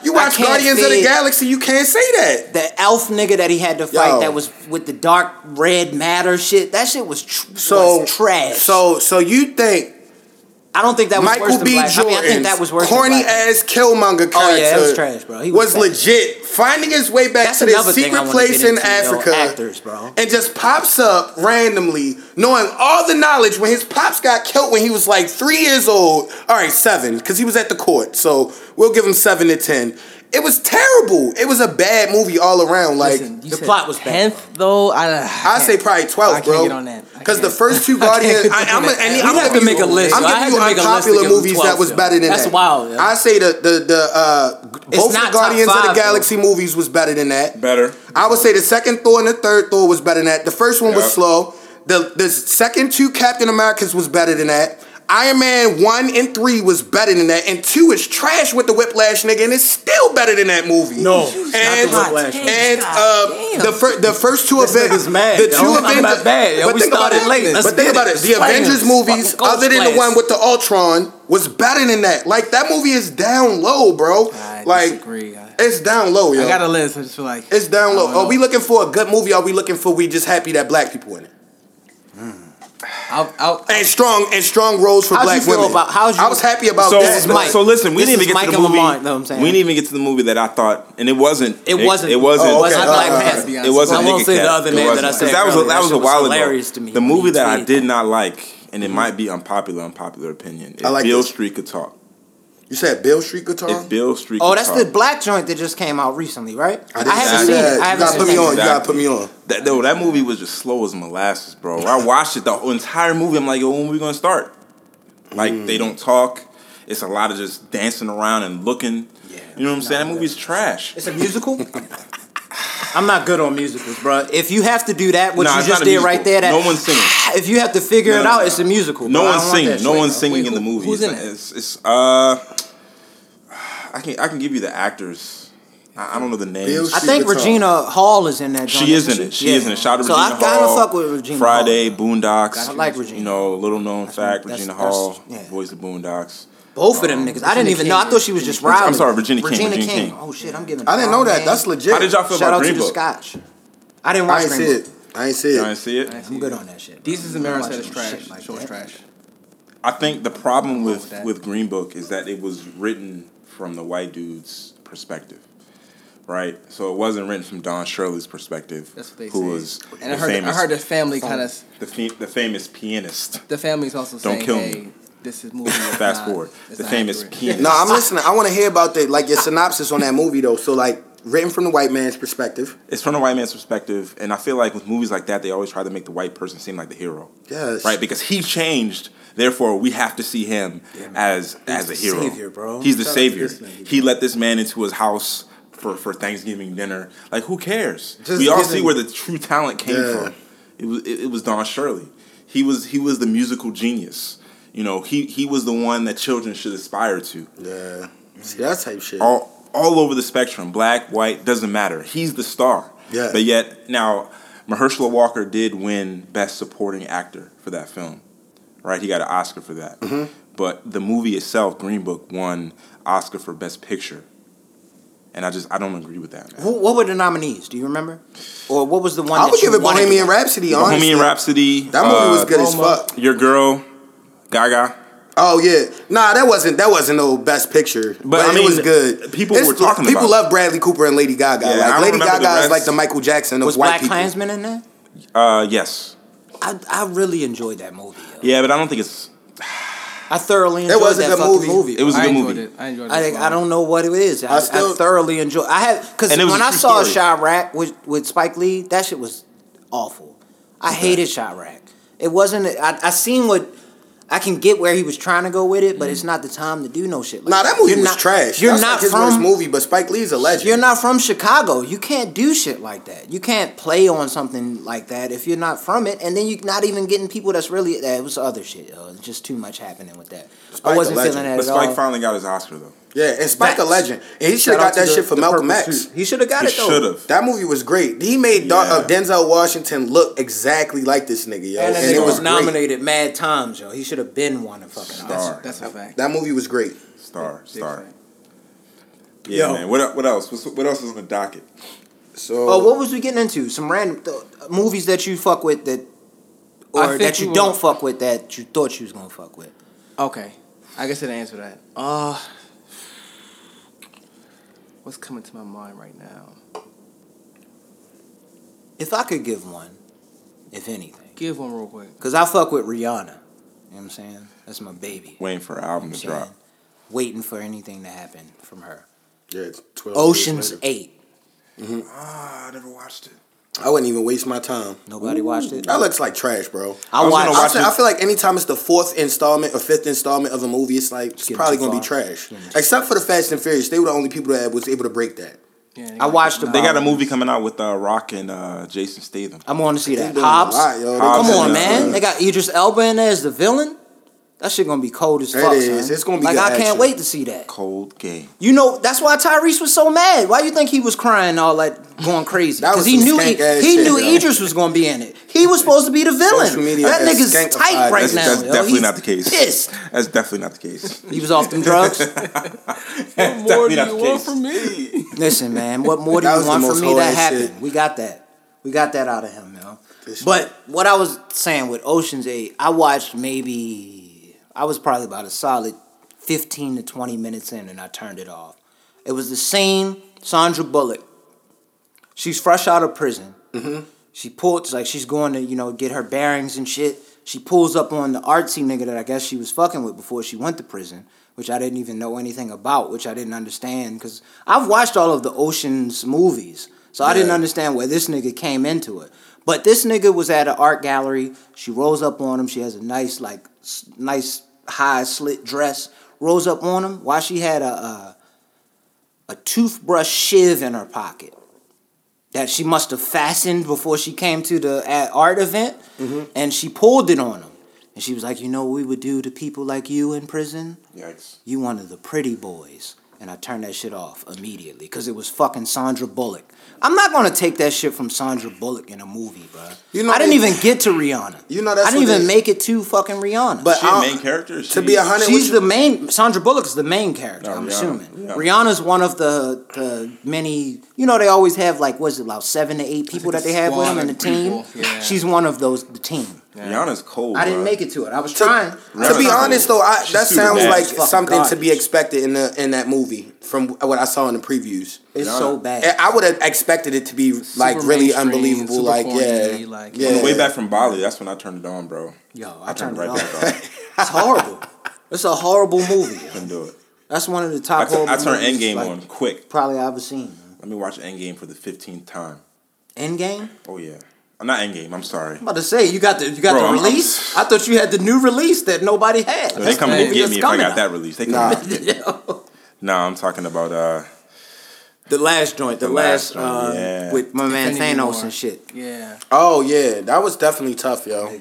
you watch Guardians of the Galaxy, you can't say that. The elf nigga that he had to fight that was with the dark red matter shit. That shit was was trash. So you think? I don't think that was Michael worse B. Jordan's I think that was worse corny ass Killmonger character. Oh yeah, that was trash, bro. He was legit finding his way back to this secret place in Africa, actors, bro. And just pops up randomly, knowing all the knowledge when his pops got killed when he was like 3 years old. All right, 7, because he was at the court, so we'll give him 7 to 10. It was terrible. It was a bad movie all around. Like, listen, the plot was bad. 10th, though? I'd say probably 12th, bro. I can't get on that. Because the first two Guardians... I'm going to make a list. I'm going to give you unpopular movies 12, that was better than that. That's wild. Yeah. I say both the Guardians of the Galaxy movies was better than that. Better. I would say the second Thor and the third Thor was better than that. The first one was slow. The second two Captain Americas was better than that. Iron Man 1 and 3 was better than that, and 2 is trash with the Whiplash nigga, and it's still better than that movie. No, and not the Whiplash. And the first two Avengers, the two Avengers, but think about it. But think about it. The Avengers movies, other than the one with the Ultron, was better than that. Like, that movie is down low, bro. Like, it's down low, yo. I got a list. I just feel like it's down low. Are we looking for a good movie? Are we looking for we just happy that black people in it? Strong roles for black women. I was happy about this. So listen, we didn't even get to the movie. We didn't even get to the movie that I thought, and it wasn't. It wasn't Black Panther. It wasn't. I won't say the other name that I said. That was a while ago. The movie that I did not like, and it might be unpopular opinion. Beale Street Could Talk. You said Beale Street Could Talk? It's Beale Street Could Talk. Oh, that's the black joint that just came out recently, right? I haven't seen it. You gotta put me on. That movie was just slow as molasses, bro. I watched it the entire movie. I'm like, yo, when are we gonna start? Like, they don't talk. It's a lot of just dancing around and looking. Yeah, you know what I'm saying? That movie's trash. It's a musical? I'm not good on musicals, bro. If you have to do that, you just did right there, that no one's singing. If you have to figure it out, it's a musical. No one's singing. No one's singing in the movie. Who's in it? I can give you the actors. I don't know the names. I think Regina Hall is in that. She is in it. Shout out to Regina Hall. So I kind of fuck with Regina Hall. Friday, Boondocks. I like Regina. You know, little known fact, Regina Hall, voice of the Boondocks. Both of them niggas. I didn't even know. I thought she was just riding. I'm sorry, Regina King. Oh shit, I'm giving. I didn't know that. Man. That's legit. How did y'all feel about Green Book? Shout out to the Scotch. I didn't watch Green Book. I ain't see it. I'm good on that shit. This is America said it's trash. Short trash. I think the problem with Green Book is that it was written from the white dude's perspective, right? So it wasn't written from Don Shirley's perspective. That's what they say. I heard the family kind of the famous pianist. The family's also saying, "Don't kill me." This is movie. Fast forward. The famous pianist. No, I'm listening. I want to hear about your synopsis on that movie, though. So, written from the white man's perspective. It's from the white man's perspective, and I feel like with movies like that, they always try to make the white person seem like the hero. Yes. Right? Because he changed, therefore we have to see him as a hero. He's the savior, bro. He's the savior. He let this man into his house for Thanksgiving dinner. Like, who cares? We all see where the true talent came from. It was Don Shirley. He was the musical genius. You know, he was the one that children should aspire to. Yeah. See, that type shit. All over the spectrum. Black, white, doesn't matter. He's the star. Yeah. But yet, now, Mahershala Walker did win Best Supporting Actor for that film. Right? He got an Oscar for that. Mm-hmm. But the movie itself, Green Book, won Oscar for Best Picture. And I don't agree with that, man. What were the nominees? Do you remember? Or what was the one I would give it Bohemian Rhapsody, honestly. Bohemian Rhapsody. That movie was good as fuck. Your girl... Gaga. Oh yeah, nah, that wasn't no best picture, but I mean, it was good. People love Bradley Cooper and Lady Gaga. Yeah, Lady Gaga is like the Michael Jackson of white people. Was Black Klansman in there? Yes. I really enjoyed that movie. Yo. Yeah, but I don't think it's. I thoroughly enjoyed that fucking movie. It was a good movie. I enjoyed it. I don't know what it is. I thoroughly enjoyed. I had because when I saw Chirac with Spike Lee, that shit was awful. I hated Chirac. It wasn't. I seen what. I can get where he was trying to go with it, but it's not the time to do no shit. Like, that movie was trash. That's not his worst movie, but Spike Lee's a legend. You're not from Chicago. You can't do shit like that. You can't play on something like that if you're not from it, and then you're not even getting people that's really... It was other shit, yo. Just too much happening with that. I wasn't feeling that at all. But Spike finally got his Oscar, though. Yeah, and Spike a legend. And he should have got that shit for Malcolm X. He should have got it, though. He should have. That movie was great. He made Denzel Washington look exactly like this nigga, yo. And it was nominated mad times, yo. He should have been won a fucking Oscar. That's a fact. That movie was great. Star. Yeah, yo. Man. What else? What else is on the docket? So. Oh, what was we getting into? Some random movies that you fuck with that, or that you don't fuck with that you thought you was gonna fuck with. Okay, I guess I didn't answer that. What's coming to my mind right now? If I could give one, if anything. Give one real quick. Because I fuck with Rihanna. You know what I'm saying? That's my baby. Waiting for her album to drop. Waiting for anything to happen from her. Yeah, it's 12. Ocean's 8. Mm-hmm. Ah, I never watched it. I wouldn't even waste my time. Nobody watched it? That looks like trash, bro. I feel like anytime it's the fourth installment or fifth installment of a movie, it's like it's probably going to be trash. Except for the Fast and Furious. They were the only people that was able to break that. Yeah, I watched them. They got a movie coming out with Rock and Jason Statham. I'm going to see that. Hobbs? Hobbs. Come on, man. They got Idris Elba in there as the villain? That shit gonna be cold as fuck, son. It's gonna be like I can't wait to see that. Cold game. You know that's why Tyrese was so mad. Why you think he was crying all that, going crazy? Because he knew Idris was gonna be in it. He was supposed to be the villain. That nigga's tight right now. That's definitely not the case. Pissed. That's definitely not the case. He was off them drugs. What more do you want from me? Listen, man. What more do you want from me? That happened. We got that. We got that out of him, yo. But what I was saying with Ocean's 8, I was probably about a solid 15 to 20 minutes in, and I turned it off. It was the same Sandra Bullock. She's fresh out of prison. Mm-hmm. She pulls, like she's going to, get her bearings and shit. She pulls up on the artsy nigga that I guess she was fucking with before she went to prison, which I didn't even know anything about, which I didn't understand, because I've watched all of the Ocean's movies, so I didn't understand where this nigga came into it. But this nigga was at an art gallery. She rolls up on him. She has a nice, nice high slit dress. Rolls up on him while she had a toothbrush shiv in her pocket that she must have fastened before she came to the art event. Mm-hmm. And she pulled it on him. And she was like, you know what we would do to people like you in prison? Yikes. You one of the pretty boys. And I turned that shit off immediately because it was fucking Sandra Bullock. I'm not going to take that shit from Sandra Bullock in a movie, bro. I didn't even get to Rihanna. I didn't even make it to fucking Rihanna. But she's the main character? To be 100, she's the main... Sandra Bullock's the main character, I'm assuming. Yeah. Rihanna's one of the many... they always have, like 7 to 8 people that they have with them in the team? Yeah. She's one of those, the team. Yeah. Rihanna's cold, I didn't make it to it. I was trying. To be honest, though, that sounds like something to be expected in that movie from what I saw in the previews. It's so bad. I would have expected it to be really unbelievable. On the way back from Bali, that's when I turned it on, bro. Yo, I turned it right back on. It's horrible. It's a horrible movie. Couldn't do it. That's one of the top horrible movies. I turned Endgame on quick. Probably I've ever seen. Let me watch Endgame for the 15th time. Endgame? Oh, yeah. Not Endgame, I'm sorry. I'm about to say, you got the release? I thought you had the new release that nobody had. They come and get me if I got that release. They come and get me. Nah, I'm talking about... the last joint. The last joint, with my man Thanos and shit. Yeah. Oh, yeah. That was definitely tough, yo.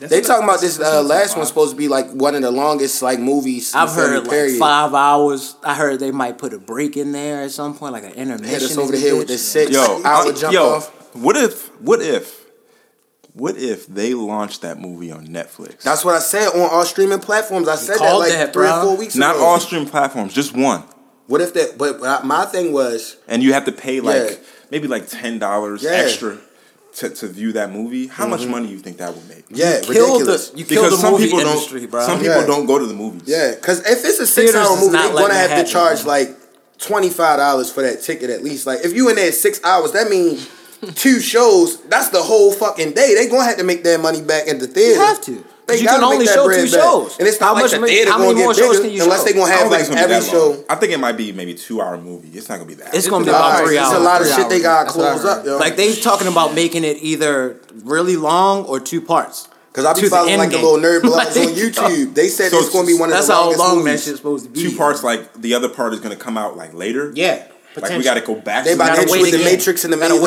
They talking about this last one's supposed to be like one of the longest movies. I've heard period. 5 hours. I heard they might put a break in there at some point, like an intermission. Hit us over the head with the 6-hour jump off. What if they launched that movie on Netflix? That's what I said on all streaming platforms. I said that 3 or 4 weeks ago. Not all streaming platforms, just one. What if that? But my thing was, and you have to pay maybe $10 extra to view that movie. How much money do you think that would make? Yeah, ridiculous. Because some people don't go to the movies. Yeah, because if it's a 6-hour movie, they're gonna have to charge $25 for that ticket at least. If you in there 6 hours, that means. 2 shows, that's the whole fucking day. They gonna have to make their money back at the theater. You have to. You can only show 2 shows. And it's not like the theater gonna get bigger unless they gonna have every show. I think it might be maybe 2 hour movie. It's not gonna be that. It's gonna be about 3 hours. It's a lot of shit they gotta close up, yo. They talking about making it either really long or 2 parts. Because I be following the little nerd blogs on YouTube. They said it's gonna be one of the longest movies. That's how long that shit's supposed to be. 2 parts, the other part is gonna come out later. Yeah. We got to go back. They about to wait with the Matrix and the Matrix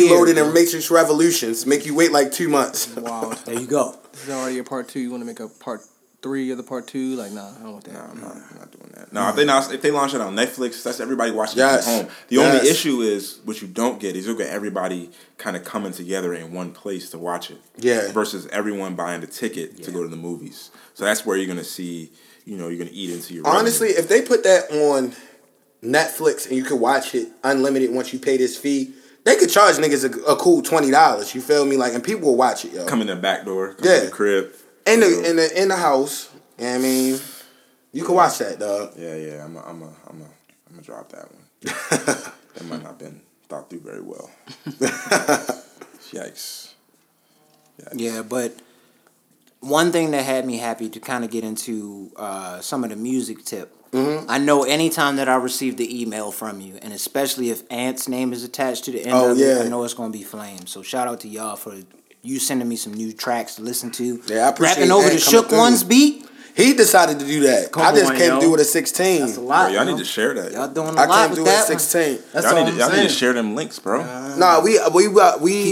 Reloaded and Matrix Revolutions. Make you wait 2 months. Wow. There you go. This is already a part 2. You want to make a part 3 of the part 2? Nah, I don't want that. Nah, I'm not doing that. Nah, if they launch it on Netflix, that's everybody watching it from home. The only issue is, what you don't get, is you'll get everybody kind of coming together in one place to watch it. Yeah. Versus everyone buying the ticket to go to the movies. So that's where you're going to see, you're going to eat into your revenue. Honestly, if they put that on... Netflix and you can watch it unlimited once you pay this fee. They could charge niggas a cool $20. You feel me? And people will watch it, yo. Come in the back door. Come in the crib. In the house. You know what I mean? You can watch that, dog. Yeah. I'm gonna drop that one. That might not been thought through very well. Yikes. Yeah, but one thing that had me happy to kind of get into some of the music tip Mm-hmm. I know anytime that I receive the email from you, and especially if Ant's name is attached to the end of it, I know it's going to be flames. So shout out to y'all for you sending me some new tracks to listen to. Yeah, I appreciate rapping over Ant the Shook One's beat. He decided to do that. Come I just on, can't yo. Do it at 16. That's a lot. Bro, y'all need to share that. Y'all doing a lot I can't do it at 16. That's y'all need to share them links, bro. Nah, we keep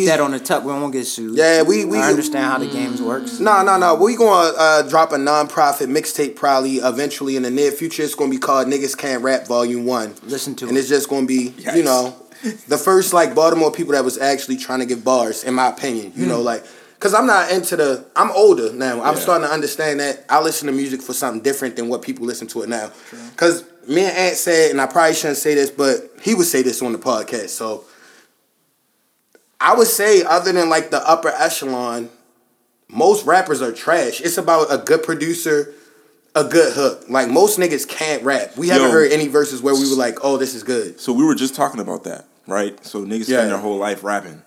that on the tuck. We won't get sued. Yeah, we understand how the games works. No. We gonna drop a non-profit mixtape probably eventually in the near future. It's gonna be called "Niggas Can't Rap" Volume 1. Listen to it, and it's just gonna be you know the first like Baltimore people that was actually trying to give bars, in my opinion. You know, like. Because I'm not into the... I'm older now. I'm starting to understand that I listen to music for something different than what people listen to it now. Because me and Ant said, and I probably shouldn't say this, but he would say this on the podcast. So I would say other than like the upper echelon, most rappers are trash. It's about a good producer, a good hook. Like most niggas can't rap. We haven't heard any verses where we were like, oh, this is good. So we were just talking about that, right? So niggas spend their whole life rapping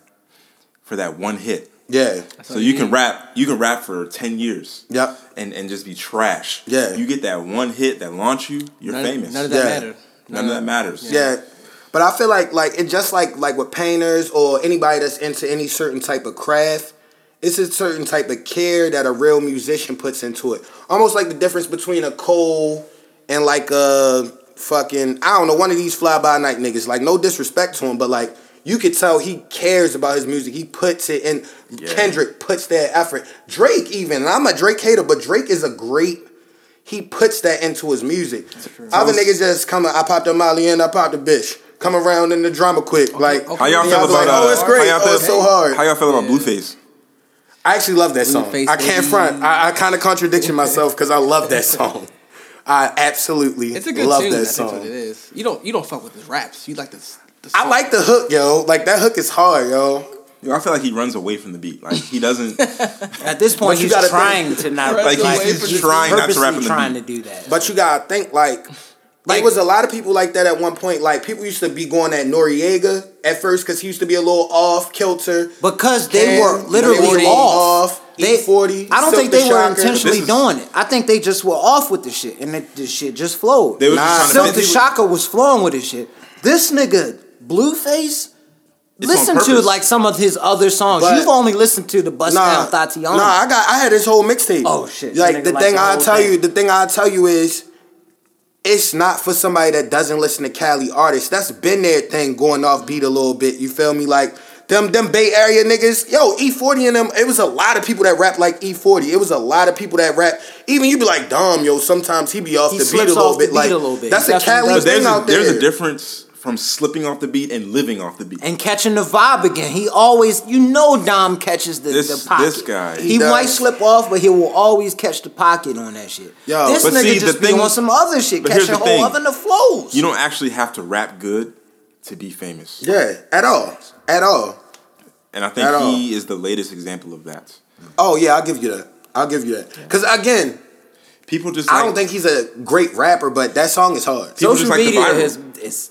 for that one hit. Yeah. So you can rap. You can rap for 10 years. Yep. And just be trash. Yeah. You get that one hit that launch you. You're famous. None of that matters. None of that matters. Yeah. But I feel like it just like with painters or anybody that's into any certain type of craft, it's a certain type of care that a real musician puts into it. Almost like the difference between a Cole and like a fucking I don't know one of these fly by night niggas. Like no disrespect to him, but like. You could tell he cares about his music. He puts it in. Yeah. Kendrick puts that effort. Drake even. And I'm a Drake hater, but Drake is a great. He puts that into his music. Other niggas just come. I popped a Molly and I popped a bitch. Come around in the drama quick. Like how y'all feel about? Like, oh, it's great. Oh, it's so hard. How y'all feel about Blueface? I actually love that song. Blueface, I can't front. I kind of contradiction myself because I love that song. I absolutely it's a good love tune. That song. That's what it is. You don't fuck with his raps. You like this. I like the hook, yo. Like, that hook is hard, yo. Yo, I feel like he runs away from the beat. Like, he doesn't... At this point, he's trying to not... Like, he's trying not to rap in the beat. Trying to do that. But you gotta think, like... There was a lot of people like that at one point. Like, people used to be going at Noriega at first because he used to be a little off-kilter. Because they were literally off. E40. I don't think they were intentionally doing it. I think they just were off with the shit. And the shit just flowed. Silk the Shocker was flowing with his shit. This nigga... Blueface, listen to like some of his other songs. But you've only listened to the Bust Down Tatiana. I had his whole mixtape. Oh shit! Like the thing I tell you is, it's not for somebody that doesn't listen to Cali artists. That's been their thing, going off beat a little bit. You feel me? Like them Bay Area niggas. Yo, E40 and them. It was a lot of people that rap like E40. It was a lot of people that rap. Even you be like, Dom, yo. Sometimes he be off the beat a little bit. Like that's a Cali thing out there. There's a difference. From slipping off the beat and living off the beat. And catching the vibe again. He always... You know Dom catches the pocket. This guy. He might slip off, but he will always catch the pocket on that shit. Yo, this nigga on some other shit. Catching whole other the flows. You don't actually have to rap good to be famous. Yeah, at all. At all. And I think he is the latest example of that. Oh, yeah, I'll give you that. Because, again... People just. I don't think he's a great rapper, but that song is hard. Social media is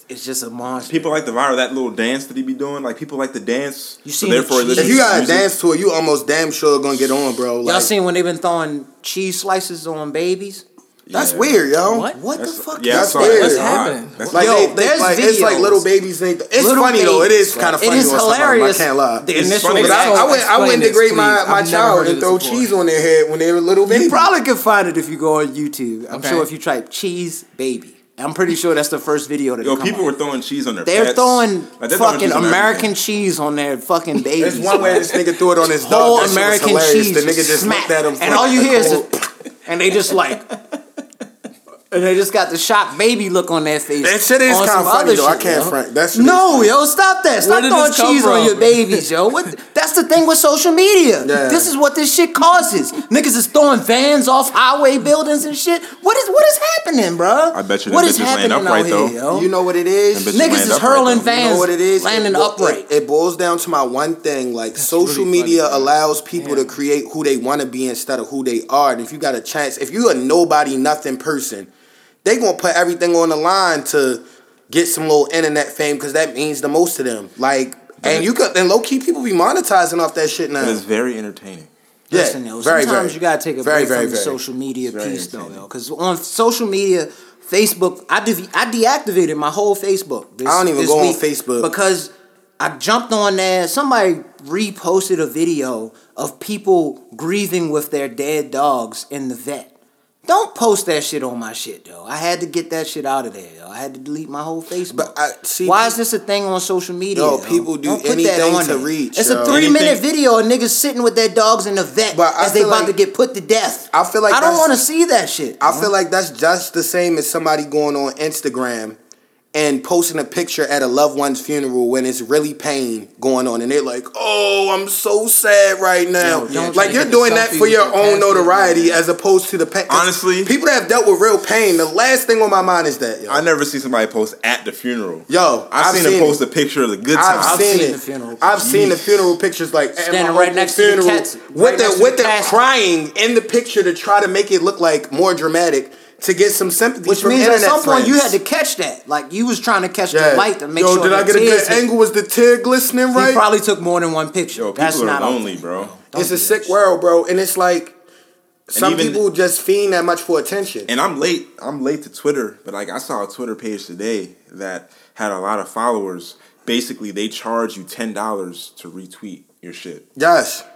it's just a monster. People like the viral, that little dance that he be doing. Like people like the dance. You see, so therefore, if you got a dance to it, you almost damn sure gonna get on, bro. Like, y'all seen when they been throwing cheese slices on babies? That's weird, yo. What the fuck? Yeah, that's weird. What's happening? Like, yo, there's videos. It's like little babies. It's funny though. It is kind of funny. It is hilarious. I can't lie. The initial, but I wouldn't degrade my child and throw cheese on their head when they were little babies. You probably could find it if you go on YouTube. I'm sure if you type cheese baby, I'm pretty sure that's the first video that. Yo, people were throwing cheese on their. They're throwing fucking American cheese on their fucking babies. There's one way this nigga threw it on his dog. Whole American cheese. The nigga just looked at him, and all you hear is, and they just like. And they just got the shock baby look on their face. That shit is kind of funny, though. I can't front. That shit no, yo, stop that. Stop throwing cheese on your babies, yo. What? That's the thing with social media. Yeah. This is what this shit causes. Niggas is throwing vans off highway buildings and shit. What is happening, bro? I bet you that bitch is laying upright, though. Yo? You know what it is? Niggas is hurling vans, you know what it is? Landing upright. It boils down to my one thing. Like, social media allows people to create who they want to be instead of who they are. And if you got a chance, if you a nobody, nothing person... They gonna put everything on the line to get some little internet fame because that means the most to them. Like, and you could, and low key people be monetizing off that shit now. It's very entertaining. Yeah, listen, yo, sometimes you gotta take a break from the social media piece though, yo. Because on social media, Facebook, I deactivated my whole Facebook. I don't even go on Facebook because I jumped on there. Somebody reposted a video of people grieving with their dead dogs in the vet. Don't post that shit on my shit, though. I had to get that shit out of there, yo. I had to delete my whole Facebook. But why is this a thing on social media? No, people do anything to reach. It's a 3-minute video of niggas sitting with their dogs in the vet as they about to get put to death. I feel like I don't want to see that shit. I feel like that's just the same as somebody going on Instagram and posting a picture at a loved one's funeral when it's really pain going on, and they're like, "Oh, I'm so sad right now." Yo, like you're doing that for your own notoriety, as opposed to the pain. Honestly, people that have dealt with real pain, the last thing on my mind is that. Yo. I never see somebody post at the funeral. Yo, I've seen them post a picture of the good time. I've seen it. The funeral. I've seen the funeral pictures, like standing right next to the cats, with them crying in the picture to try to make it look like more dramatic. To get some sympathy from internet friends. Which means at some point you had to catch that. Like, you was trying to catch the light to make sure that tears... Yo, did I get a good angle? Was the tear glistening right? He probably took more than one picture. Yo, people are lonely, bro. It's a sick world, bro. And it's like, some people just fiend that much for attention. And I'm late to Twitter. But, like, I saw a Twitter page today that had a lot of followers. Basically, they charge you $10 to retweet your shit. Yes.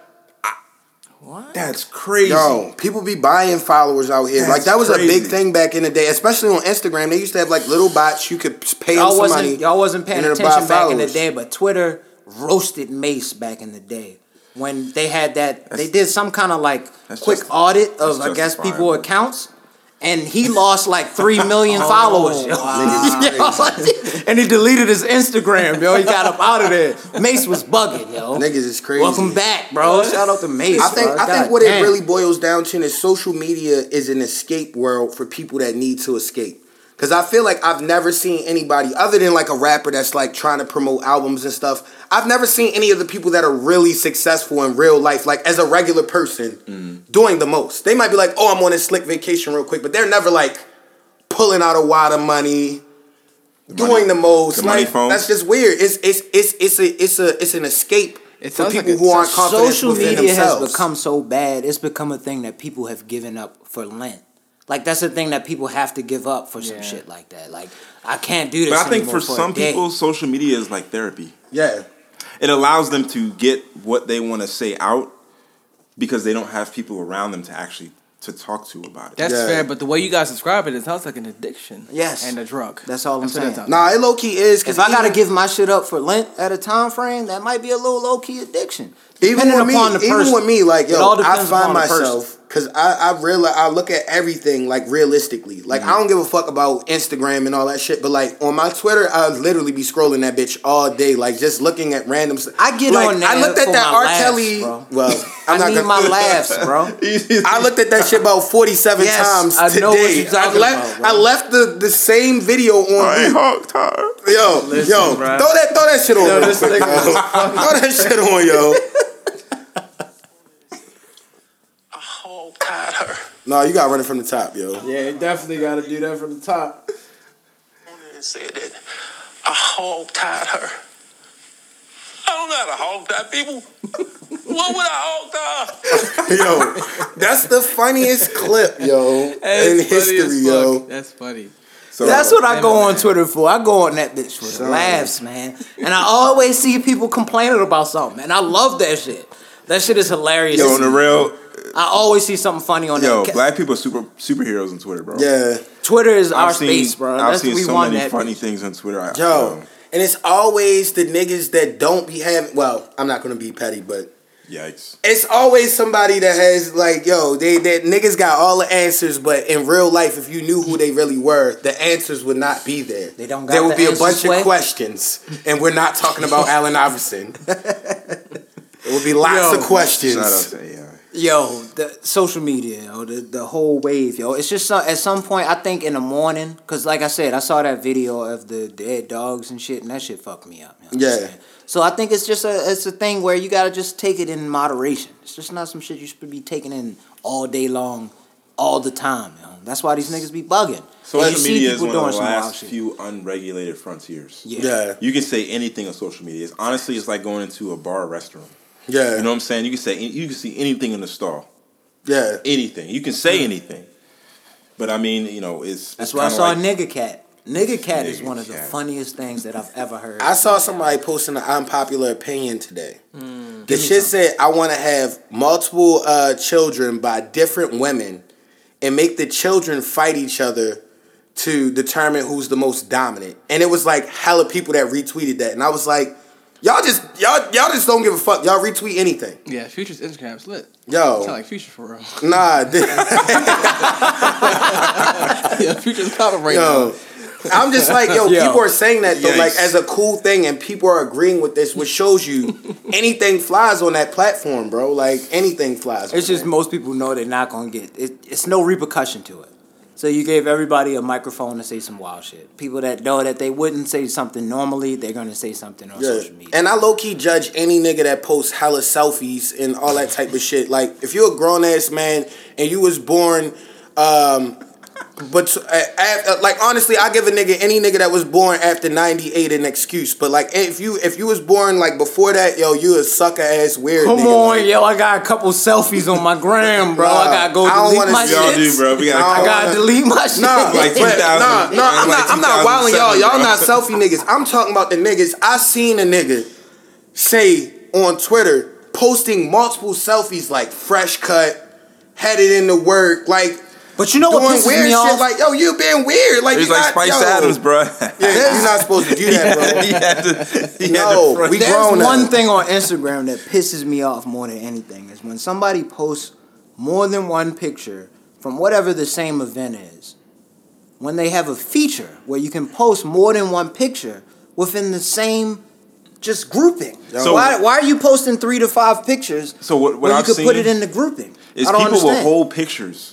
What? That's crazy. Yo, people be buying followers out here. That was a big thing back in the day, especially on Instagram. They used to have like little bots you could pay somebody. Y'all wasn't paying attention back in the day, but Twitter roasted Mace back in the day when they had that. They did some kind of like quick audit of, I guess, people's accounts. And he lost like 3 million followers, yo. Wow. And he deleted his Instagram, yo. He got up out of there. Mace was bugging, yo. Niggas is crazy. Welcome back, bro. Shout out to Mace. I think what it really boils down to is social media is an escape world for people that need to escape. Because I feel like I've never seen anybody, other than like a rapper that's like trying to promote albums and stuff, I've never seen any of the people that are really successful in real life, like as a regular person, doing the most. They might be like, oh, I'm on a slick vacation real quick, but they're never like pulling out a wad of money, doing the most. Like, that's just weird. It's an escape. It's for people who aren't confident within themselves. Social media has become so bad, it's become a thing that people have given up for Lent. Like, that's the thing that people have to give up for some shit like that. Like, I can't do this anymore. But I think for some people, social media is like therapy. Yeah. It allows them to get what they want to say out because they don't have people around them to actually to talk to about it. That's fair, but the way you guys describe it sounds like an addiction. Yes. And a drug. That's all I'm saying. Nah, it low-key is. Because I got to give my shit up for Lent at a time frame, that might be a little low-key addiction. Even with me, like, yo, I find myself... Because I look at everything, like, realistically. Like, I don't give a fuck about Instagram and all that shit. But, like, on my Twitter, I literally be scrolling that bitch all day. Like, just looking at random stuff. I get like, on that. I looked at that R. Kelly. Well, I'm not going to. I need my laughs, bro. I looked at that shit about 47 times today. I know what you're talking about, bro. I left the same video on. I ain't hog tired. Yo, bro. Throw that shit on. Yo, this nigga throw that shit on, yo. No, you gotta run it from the top, yo. Yeah, you definitely gotta do that from the top. And said that I hog-tied her. I don't know how to hog-tie people. What would I hog-tie? Yo, that's the funniest clip, yo, in history, yo. That's funny. So, that's what I go on Twitter for. I go on that bitch for the laughs, man. And I always see people complaining about something, and I love that shit. That shit is hilarious. Yo, on the real... I always see something funny on there. Yo, black people are superheroes on Twitter, bro. Yeah. Twitter is our space, bro. I've seen so many funny things on Twitter. And it's always the niggas that don't be having... Well, I'm not going to be petty, but... Yikes. It's always somebody that has, like, yo, that niggas got all the answers, but in real life, if you knew who they really were, the answers would not be there. They don't got there would be a bunch of questions, and we're not talking about Allen Iverson. It would be lots of questions. Shout out to AI. Yo, the social media, yo, the whole wave, yo. It's just at some point, I think in the morning, because like I said, I saw that video of the dead dogs and shit, and that shit fucked me up. You know what I'm saying? So I think it's just a thing where you got to just take it in moderation. It's just not some shit you should be taking in all day long, all the time. You know? That's why these niggas be bugging. Social media is one of the last few unregulated frontiers. Yeah. You can say anything on social media. It's honestly, it's like going into a bar or restaurant. Yeah. You know what I'm saying? You can see anything in the stall. Yeah. Anything. You can say anything. But I mean, you know, it's... That's where I saw Nigga Cat. Nigga Cat is one of the funniest things that I've ever heard. I saw somebody posting an unpopular opinion today. The shit said, I want to have multiple children by different women and make the children fight each other to determine who's the most dominant. And it was like hella people that retweeted that. And I was like, y'all just don't give a fuck. Y'all retweet anything. Yeah, Future's Instagram's lit. Yo. It's not like Future for real. Nah. Yeah, Future's not right now. I'm just like, yo, people are saying that though, like as a cool thing, and people are agreeing with this, which shows you anything flies on that platform, bro. Like anything flies. It's just most people know they're not gonna get it. It's no repercussion to it. So you gave everybody a microphone to say some wild shit. People that know that they wouldn't say something normally, they're gonna say something on social media. And I low key judge any nigga that posts hella selfies and all that type of shit. Like if you're a grown ass man and you was born. But like honestly, I give any nigga that was born after 98 an excuse. But like if you was born like before that, yo, you a sucker ass weird. Come on, like, yo, I got a couple selfies on my gram, bro. I gotta go delete my shit. I gotta delete my shit. I'm not wilding y'all. Y'all not selfie niggas. I'm talking about the niggas. I seen a nigga say on Twitter posting multiple selfies, like fresh cut, headed into work, like. But you know what pisses me off? Shit, like, yo, you being weird. Like, he's like Spice Adams, bro. Yeah, you're not supposed to do that, bro. There's one thing on Instagram that pisses me off more than anything is when somebody posts more than one picture from whatever the same event is. When they have a feature where you can post more than one picture within the same just grouping. So why are you posting 3 to 5 pictures? So what I've seen, you could put it in the grouping. Is people with whole pictures.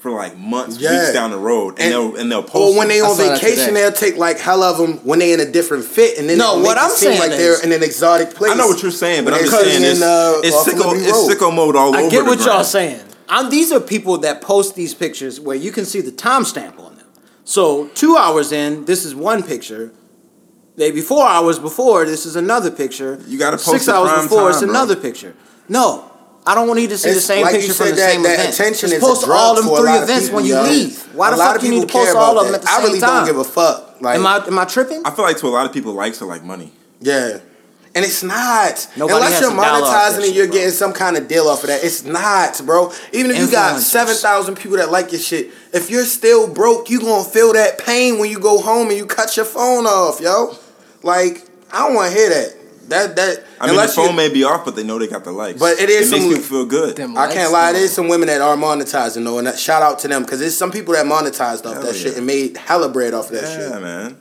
For like months, weeks down the road, and they'll post. Or when they on vacation, they'll take like hell of them when they in a different fit, and then like they're in an exotic place. I know what you're saying, but I'm just saying it's sicko mode all over. I get what y'all saying. These are people that post these pictures where you can see the timestamp on them. So 2 hours in, this is one picture. Maybe 4 hours before, this is another picture. You got to post 6 hours before, it's another picture. No. I don't want you to see the same picture from the same event. Attention is post all them 3 events when you leave. Why the fuck you need to post all of them at the same time? I really don't give a fuck. Like, am I tripping? I feel like to a lot of people, likes are like money. Yeah, and it's not. Unless you're monetizing and you're getting some kind of deal off of that, it's not, bro. Even if you got 7,000 people that like your shit, if you're still broke, you gonna feel that pain when you go home and you cut your phone off, yo. Like I don't want to hear that. I mean, the phone may be off, but they know they got the likes. But it makes you feel good. I can't lie, there's some women that are monetizing though, and that, shout out to them because there's some people that monetized off that shit and made hella bread off that shit. Yeah, man,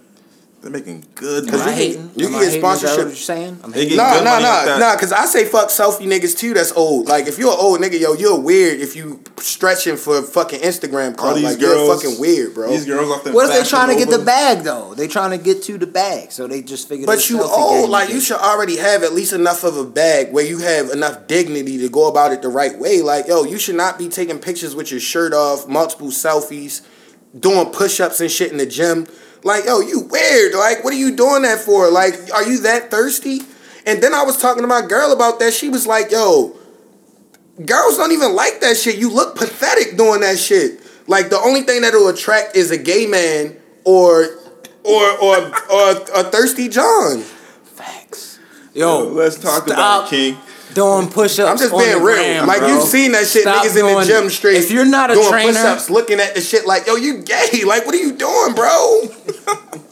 they're making good. Because you can get sponsorship. What you're saying? No. Because I say fuck selfie niggas too. That's old. Like if you're an old nigga, yo, you're weird. If you stretching for fucking Instagram, you're fucking weird, bro. These girls off their. What if they trying to get the bag though? They trying to get to the bag, so they just figured. But you old, like you should already have at least enough of a bag where you have enough dignity to go about it the right way. Like yo, you should not be taking pictures with your shirt off, multiple selfies, doing push-ups and shit in the gym. Like, yo, you weird. Like, what are you doing that for? Like, are you that thirsty? And then I was talking to my girl about that. She was like, yo, girls don't even like that shit. You look pathetic doing that shit. Like, the only thing that'll attract is a gay man or a thirsty John. Facts. Yo, let's talk about it, King. Doing push-ups. I'm just being real. Gram, like bro. You've seen that shit. Stop niggas in the gym straight. If you're not doing trainer, push-ups, looking at the shit like, yo, you gay. Like, what are you doing, bro?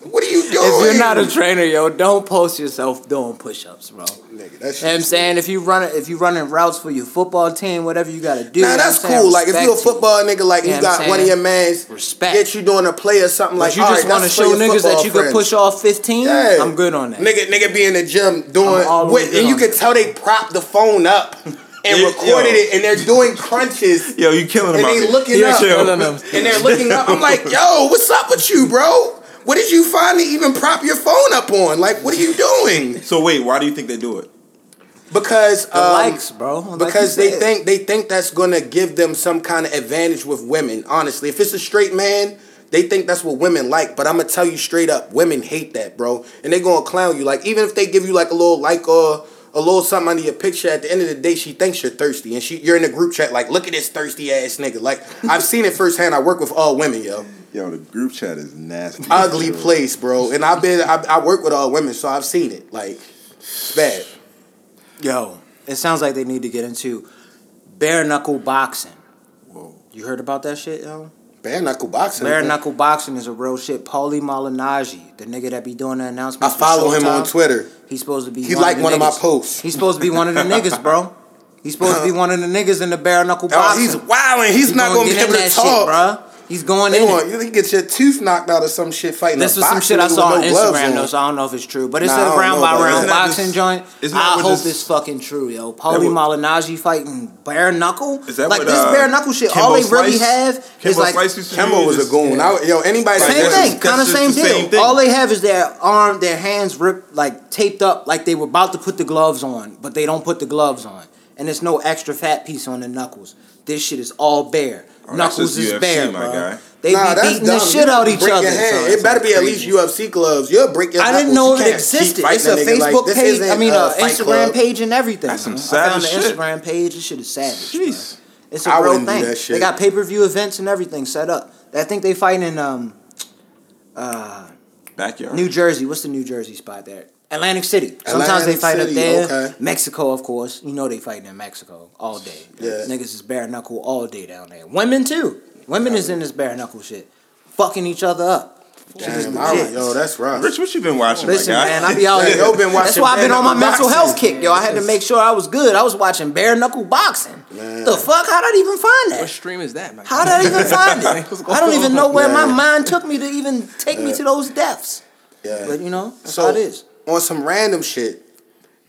What are you doing? If you're not a trainer, yo, don't post yourself doing push-ups, bro. Nigga, that shit. You know what I'm saying, if you running routes for your football team, whatever you gotta do. Nah, that's cool. Like if you're a football nigga, like you got one of your mans respect. Get you doing a play or something but like that. But you just want to show niggas that you could push off 15. Yeah. I'm good on that. Nigga be in the gym doing and you could tell they prop the phone up and recorded it, and they're doing crunches. Yo, you killing them. And they looking up, and they're looking up. I'm like, yo, what's up with you, bro? What did you finally even prop your phone up on? Like, what are you doing? So wait, why do you think they do it? Because the likes, bro. Because they think that's gonna give them some kind of advantage with women. Honestly, if it's a straight man, they think that's what women like. But I'm gonna tell you straight up, women hate that, bro. And they gonna clown you. Like even if they give you like a little like or. a little something under your picture, at the end of the day, she thinks you're thirsty. And she, you're in a group chat like, look at this thirsty ass nigga. Like, I've seen it firsthand. I work with all women, yo. Yo, the group chat is nasty. Ugly bro. Place, bro. And I've been, I work with all women, so I've seen it. Like, it's bad. Yo, it sounds like they need to get into bare knuckle boxing. Whoa. You heard about that shit, yo? Bare knuckle boxing. Bare knuckle boxing is a real shit. Paulie Malignaggi, the nigga that be doing the announcements. I follow him on Twitter. He's supposed to be. He liked one of my posts. He's supposed to be one of the niggas, bro. He's supposed to be one of the niggas in the bare knuckle boxing. He's wilding. He's not gonna be able to talk, bro. He's going in. You can get your tooth knocked out or some shit fighting. This was some shit I saw on Instagram though, so I don't know if it's true. But it's a round by round boxing joint. I hope it's fucking true, yo. Paulie Malignaggi fighting bare knuckle. Like this bare knuckle shit, all they really have is like Kimbo was a goon. Yo, anybody same thing, kind of same deal. All they have is their arm, their hands ripped, like taped up, like they were about to put the gloves on, but they don't put the gloves on, and there's no extra fat piece on the knuckles. This shit is all bare. Oh, knuckles is UFC, bare, bro. Guy. They be beating the shit out each other. So it better be at least UFC gloves. You'll break your knuckles. I didn't know it existed. It's a Facebook page. I mean, Instagram club. Page and everything. That's some savage shit. I found the Instagram page. This shit is savage. Jeez. It's a real thing. They got pay-per-view events and everything set up. I think they fight in backyard. New Jersey. What's the New Jersey spot there? Atlantic City. Sometimes they fight up there. Okay. Mexico, of course. You know they fighting in Mexico all day. Yeah. Niggas is bare knuckle all day down there. Women too. Women is in this bare knuckle shit. Fucking each other up. Damn, yo, that's rough. Rich, what you been watching? Listen, my guy? Man, I be out here. That's why I been on my mental health kick, yo. I had to make sure I was good. I was watching bare knuckle boxing. Man. The fuck? How did I even find that? What stream is that, man? How did I even find it? I don't even know where my mind took me to even take me to those depths. Yeah. But you know, that's how it is. On some random shit,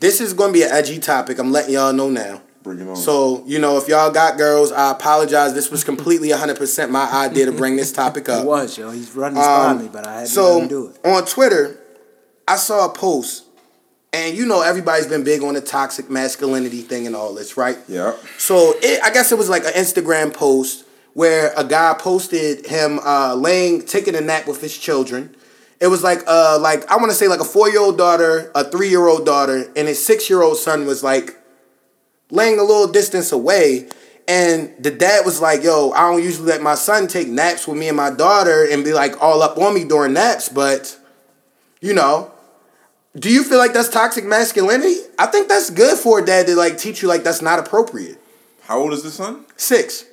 this is going to be an edgy topic. I'm letting y'all know now. Bring it on. So, you know, if y'all got girls, I apologize. This was completely 100% my idea to bring this topic up. It was, yo. He's running by me, but I had to do it. On Twitter, I saw a post, and you know everybody's been big on the toxic masculinity thing and all this, right? Yeah. So, I guess it was like an Instagram post where a guy posted him taking a nap with his children. It was like I want to say like a 4-year-old daughter, a 3-year-old daughter, and his 6-year-old son was like laying a little distance away. And the dad was like, yo, I don't usually let my son take naps with me and my daughter and be like all up on me during naps. But, you know, do you feel like that's toxic masculinity? I think that's good for a dad to like teach you like that's not appropriate. How old is the son? 6.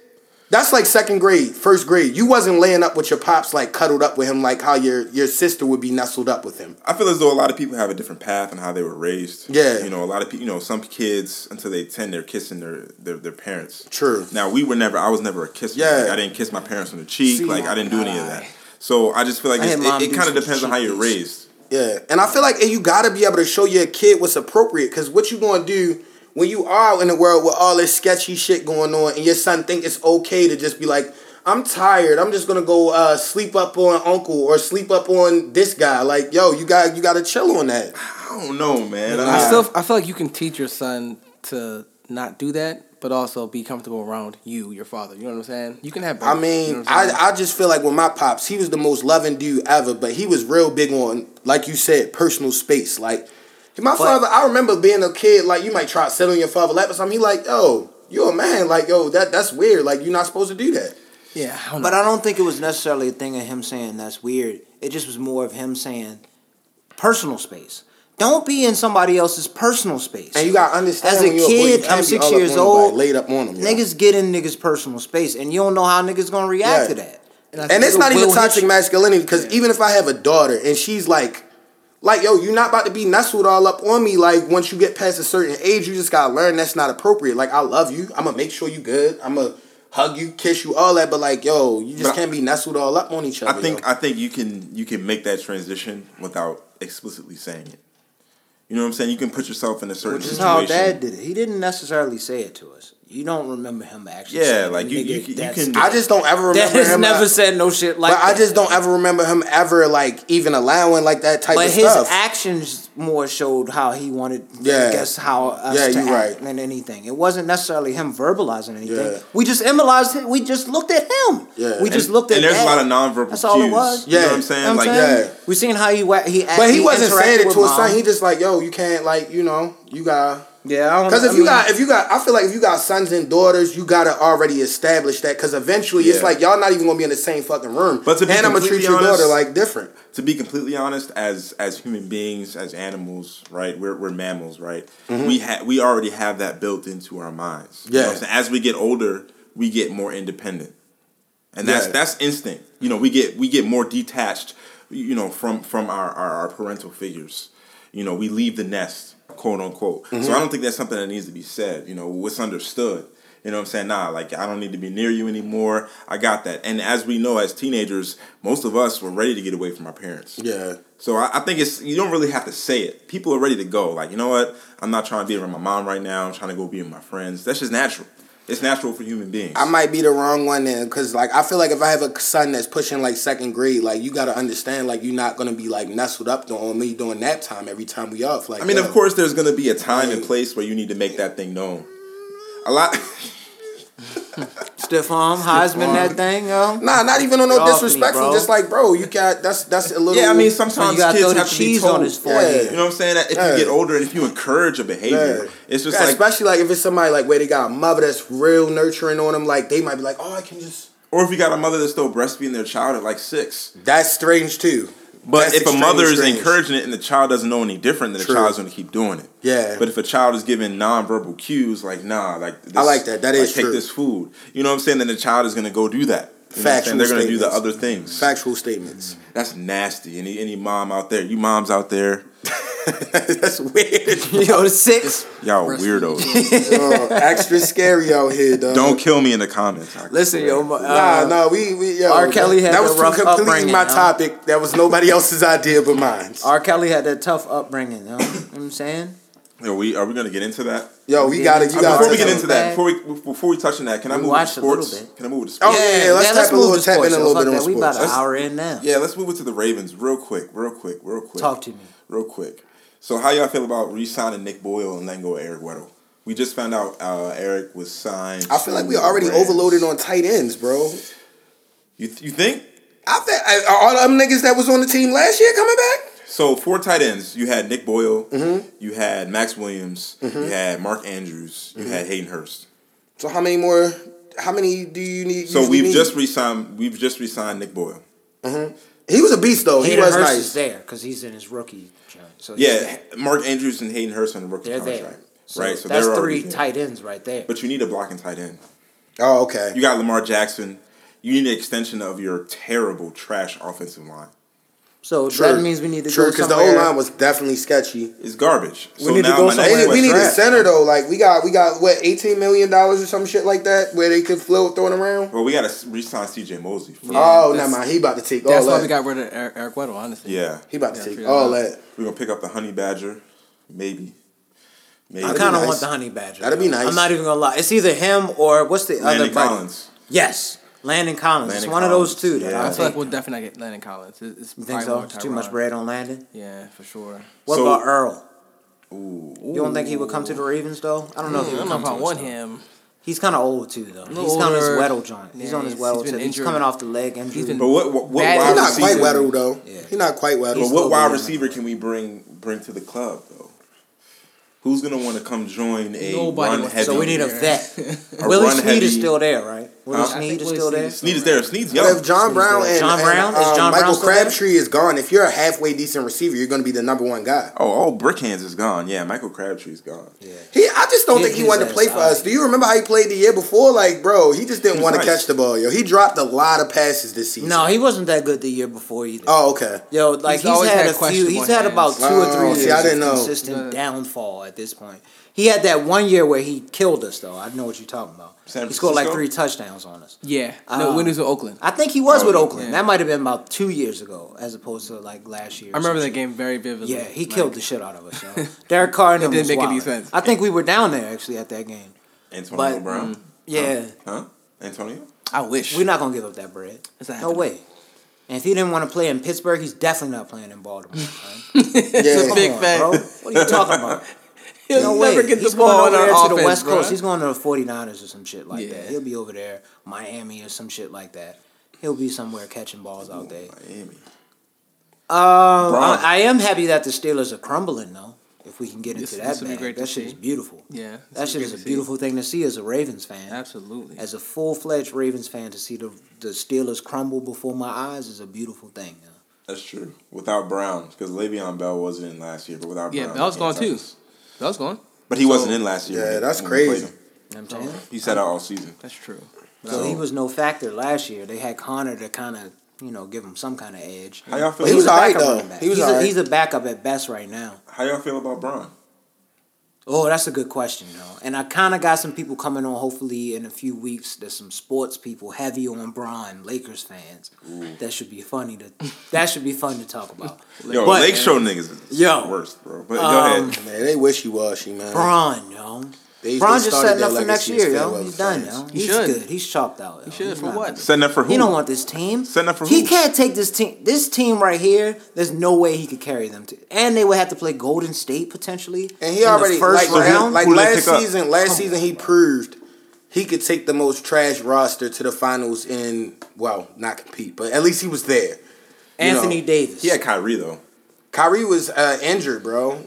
That's like second grade, first grade. You wasn't laying up with your pops, like cuddled up with him, like how your sister would be nestled up with him. I feel as though a lot of people have a different path and how they were raised. Yeah. You know, a lot of people, you know, some kids, until they 10, they're kissing their parents. True. Now, I was never a kisser. Yeah. Like, I didn't kiss my parents on the cheek. I didn't do any of that. So I just feel like it kind of depends on how you're raised. Yeah. And I feel like you got to be able to show your kid what's appropriate, because what you going to do when you are out in the world with all this sketchy shit going on and your son think it's okay to just be like, I'm tired, I'm just going to go sleep up on uncle or sleep up on this guy. Like, yo, you got to chill on that. I don't know, man. I feel like you can teach your son to not do that, but also be comfortable around you, your father. You know what I'm saying? You can have both. I mean, you know I just feel like with my pops, he was the most loving dude ever, but he was real big on, like you said, personal space. Like, my father, I remember being a kid, like, you might try to sit on your father's lap or something. He like, yo, you're a man. Like, yo, that's weird. Like, you're not supposed to do that. Yeah. But I don't think it was necessarily a thing of him saying that's weird. It just was more of him saying personal space. Don't be in somebody else's personal space. And you got to understand, as a kid, I'm 6 years old, laid up on them, niggas get in niggas' personal space, and you don't know how niggas going to react to that. And it's not even toxic masculinity, because even if I have a daughter and she's like, yo, you're not about to be nestled all up on me. Like, once you get past a certain age, you just got to learn that's not appropriate. Like, I love you. I'm going to make sure you good. I'm going to hug you, kiss you, all that. But, like, yo, you just can't be nestled all up on each other. I think you can make that transition without explicitly saying it. You know what I'm saying? You can put yourself in a certain situation. Which is how Dad did it. He didn't necessarily say it to us. You don't remember him actually saying it. Yeah, like, you can... I just don't ever remember him... Dad has never said no shit like that. But I just don't ever remember him ever, like, even allowing, like, that type of stuff. But his actions more showed how he wanted, I guess, how us to act than anything. It wasn't necessarily him verbalizing anything. Yeah. We just immortalized him. We just looked at him. Yeah. We just looked at him. And there's a lot of nonverbal cues. That's all it was. Yeah. You know what I'm saying? We seen how he acted. But he wasn't saying it to his son. He just like, yo, you can't, like, you know, you got to. Yeah, because I feel like if you got sons and daughters, you gotta already establish that. Because eventually, it's like y'all not even gonna be in the same fucking room. But to be and I'm gonna treat your daughter like different. To be completely honest, as human beings, as animals, right? We're mammals, right? Mm-hmm. We already have that built into our minds. Yeah. You know what I'm saying? As we get older, we get more independent, and that's instinct. You know, we get more detached. You know, from our parental figures. You know, we leave the nest. Quote unquote. Mm-hmm. So I don't think that's something that needs to be said. You know, what's understood. You know what I'm saying? Nah, like I don't need to be near you anymore. I got that. And as we know, as teenagers, most of us were ready to get away from our parents. Yeah. So I think it's you don't really have to say it. People are ready to go. Like, you know what? I'm not trying to be around my mom right now. I'm trying to go be with my friends. That's just natural. It's natural for human beings. I might be the wrong one then, because like I feel like if I have a son that's pushing like second grade, like you gotta understand, like you're not gonna be like nestled up on me during nap time every time we off. Like I mean, of course, there's gonna be a time and place where you need to make that thing known. A lot. Stiff arm, Heisman, that thing, yo. Nah, not even on no disrespectful. Just like, bro, you got that's a little. Yeah, I mean, sometimes kids have to be told. On his forehead. Yeah. You know what I'm saying? That if you get older and if you encourage a behavior, it's just like, especially like if it's somebody like where they got a mother that's real nurturing on them, like they might be like, oh, I can just. Or if you got a mother that's still breastfeeding their child at like 6, that's strange too. But that's if a mother is encouraging it and the child doesn't know any different, then the child's going to keep doing it. Yeah. But if a child is given nonverbal cues, like, nah, like... This, I like that. That is true. Take this food. You know what I'm saying? Then the child is going to go do that. You factual statements. They're going to do the other things. Factual statements. That's nasty. Any mom out there, you moms out there... That's weird. Yo, the 6. Y'all weirdos. Extra scary out here, though. Don't kill me in the comments. Listen, yo. R. Kelly had a rough upbringing. That was completely my topic. That was nobody else's idea but mine. R. Kelly had that tough upbringing, you know what I'm saying? Yo, are we going to get into that? Yo, we got it. Before we get into that, before we touch on that, can I move to sports? Can I move to sports? Oh, yeah, let's tap in a little bit on sports. We about an hour in now. Yeah, let's move it to the Ravens real quick. Talk to me. Real quick. So how y'all feel about re-signing Nick Boyle and letting go of Eric Weddle? We just found out Eric was signed. I feel like we already overloaded on tight ends, bro. You think? I think all them niggas that was on the team last year coming back? So 4 tight ends. You had Nick Boyle. Mm-hmm. You had Max Williams. Mm-hmm. You had Mark Andrews. You had Hayden Hurst. So how many do you need? So we've just re-signed Nick Boyle. Mm-hmm. He was a beast, though. Hayden Hurst nice. Is there because he's in his rookie job. So yeah, Mark Andrews and Hayden Hurst on the rookie contract. There. So right, so that's 3 tight ends right there. But you need a blocking tight end. Oh, okay. You got Lamar Jackson. You need an extension of your terrible, trash offensive line. So that means we need to go somewhere. Because the O-line was definitely sketchy. It's garbage. We need to go somewhere. We need a center, though. Like, we got what, $18 million or some shit like that where they could float throwing around? Well, we got to re-sign C.J. Mosley. Yeah, oh, never mind. He about to take all that. That's why we got rid of Eric Weddle, honestly. Yeah. He about to take all that. We're going to pick up the Honey Badger. Maybe. I kind of want the Honey Badger. That'd be nice. I'm not even going to lie. It's either him or what's the other guy? Collins. Yes. Landon Collins. It's one of those two. Yeah. I feel like we'll definitely get Landon Collins. You think so? It's too much bread on Landon? Yeah, for sure. What about Earl? Ooh. You don't think he would come to the Ravens, though? I don't know if he would come to us. I don't know if I want him. He's kind of old, too, though. He's on his Weddle joint. He's on his Weddle joint. He's coming off the leg injury. But what wide receiver? He's not quite Weddle, though. Yeah. He's not quite Weddle. But what wide receiver can we bring to the club, though? Who's going to want to come join a run-heavy? So we need a vet. Willie Snead is still there, right? Willie Snead is still there? Snead is there. Snead's young. If John Brown and Michael Crabtree is gone, if you're a halfway decent receiver, you're going to be the number one guy. Oh, all Brickhands is gone. Yeah, Michael Crabtree is gone. Yeah. I just don't think he wanted to play for us. Do you remember how he played the year before? Like, bro, he just didn't want to catch the ball, yo. He dropped a lot of passes this season. No, he wasn't that good the year before either. Oh, okay. Yo, like, he's had about 2 or 3 years of consistent downfall at this point. He had that one year where he killed us, though. I know what you're talking about. He scored like 3 touchdowns on us. Yeah. No, when he was with Oakland. I think he was with Oakland. Yeah. That might have been about 2 years ago as opposed to like last year. I remember that game very vividly. Yeah, he killed the shit out of us, yo. Derek Carr and him was wild. It didn't make any sense. I think we were down there, actually, at that game. Antonio Brown? Yeah. Huh? Antonio? I wish. We're not going to give up that bread. No way. And if he didn't want to play in Pittsburgh, he's definitely not playing in Baltimore. Right? It's a big fact. Bro. What are you talking about? He'll never get the ball in our offense, to the West Coast. He's going to the 49ers or some shit like that. He'll be over there, Miami or some shit like that. He'll be somewhere catching balls out there. Miami. I am happy that the Steelers are crumbling, though. If we can get into that, that shit is beautiful. Yeah, that shit is a beautiful thing to see as a Ravens fan. Absolutely, as a full-fledged Ravens fan, to see the Steelers crumble before my eyes is a beautiful thing. Yeah. That's true. Without Brown, because Le'Veon Bell wasn't in last year, but without Brown, Bell's gone too. Bell's gone, but he wasn't in last year. Yeah, that's crazy. I'm telling you, he sat out all season. That's true. So he was no factor last year. They had Connor to kind of give him some kind of edge. How y'all feel? He was all right, though. He's a backup at best right now. How y'all feel about Braun? Oh, that's a good question, though. And I kind of got some people coming on, hopefully, in a few weeks. There's some sports people heavy on Braun, Lakers fans. Ooh. That should be funny. That should be fun to talk about. Lake Show niggas is the worst, bro. But go ahead. Man, they wish he was, man. Braun, yo. Braun just setting up for next year, yo. He's done, yo. He's good. He's chopped out. He should. For what? Setting up for who? He don't want this team. Setting up for who? He can't take this team. This team right here, there's no way he could carry them to. And they would have to play Golden State potentially. And he already first round. Like last season, he proved he could take the most trash roster to the finals and not compete, but at least he was there. Anthony Davis. He had Kyrie though. Kyrie was injured, bro.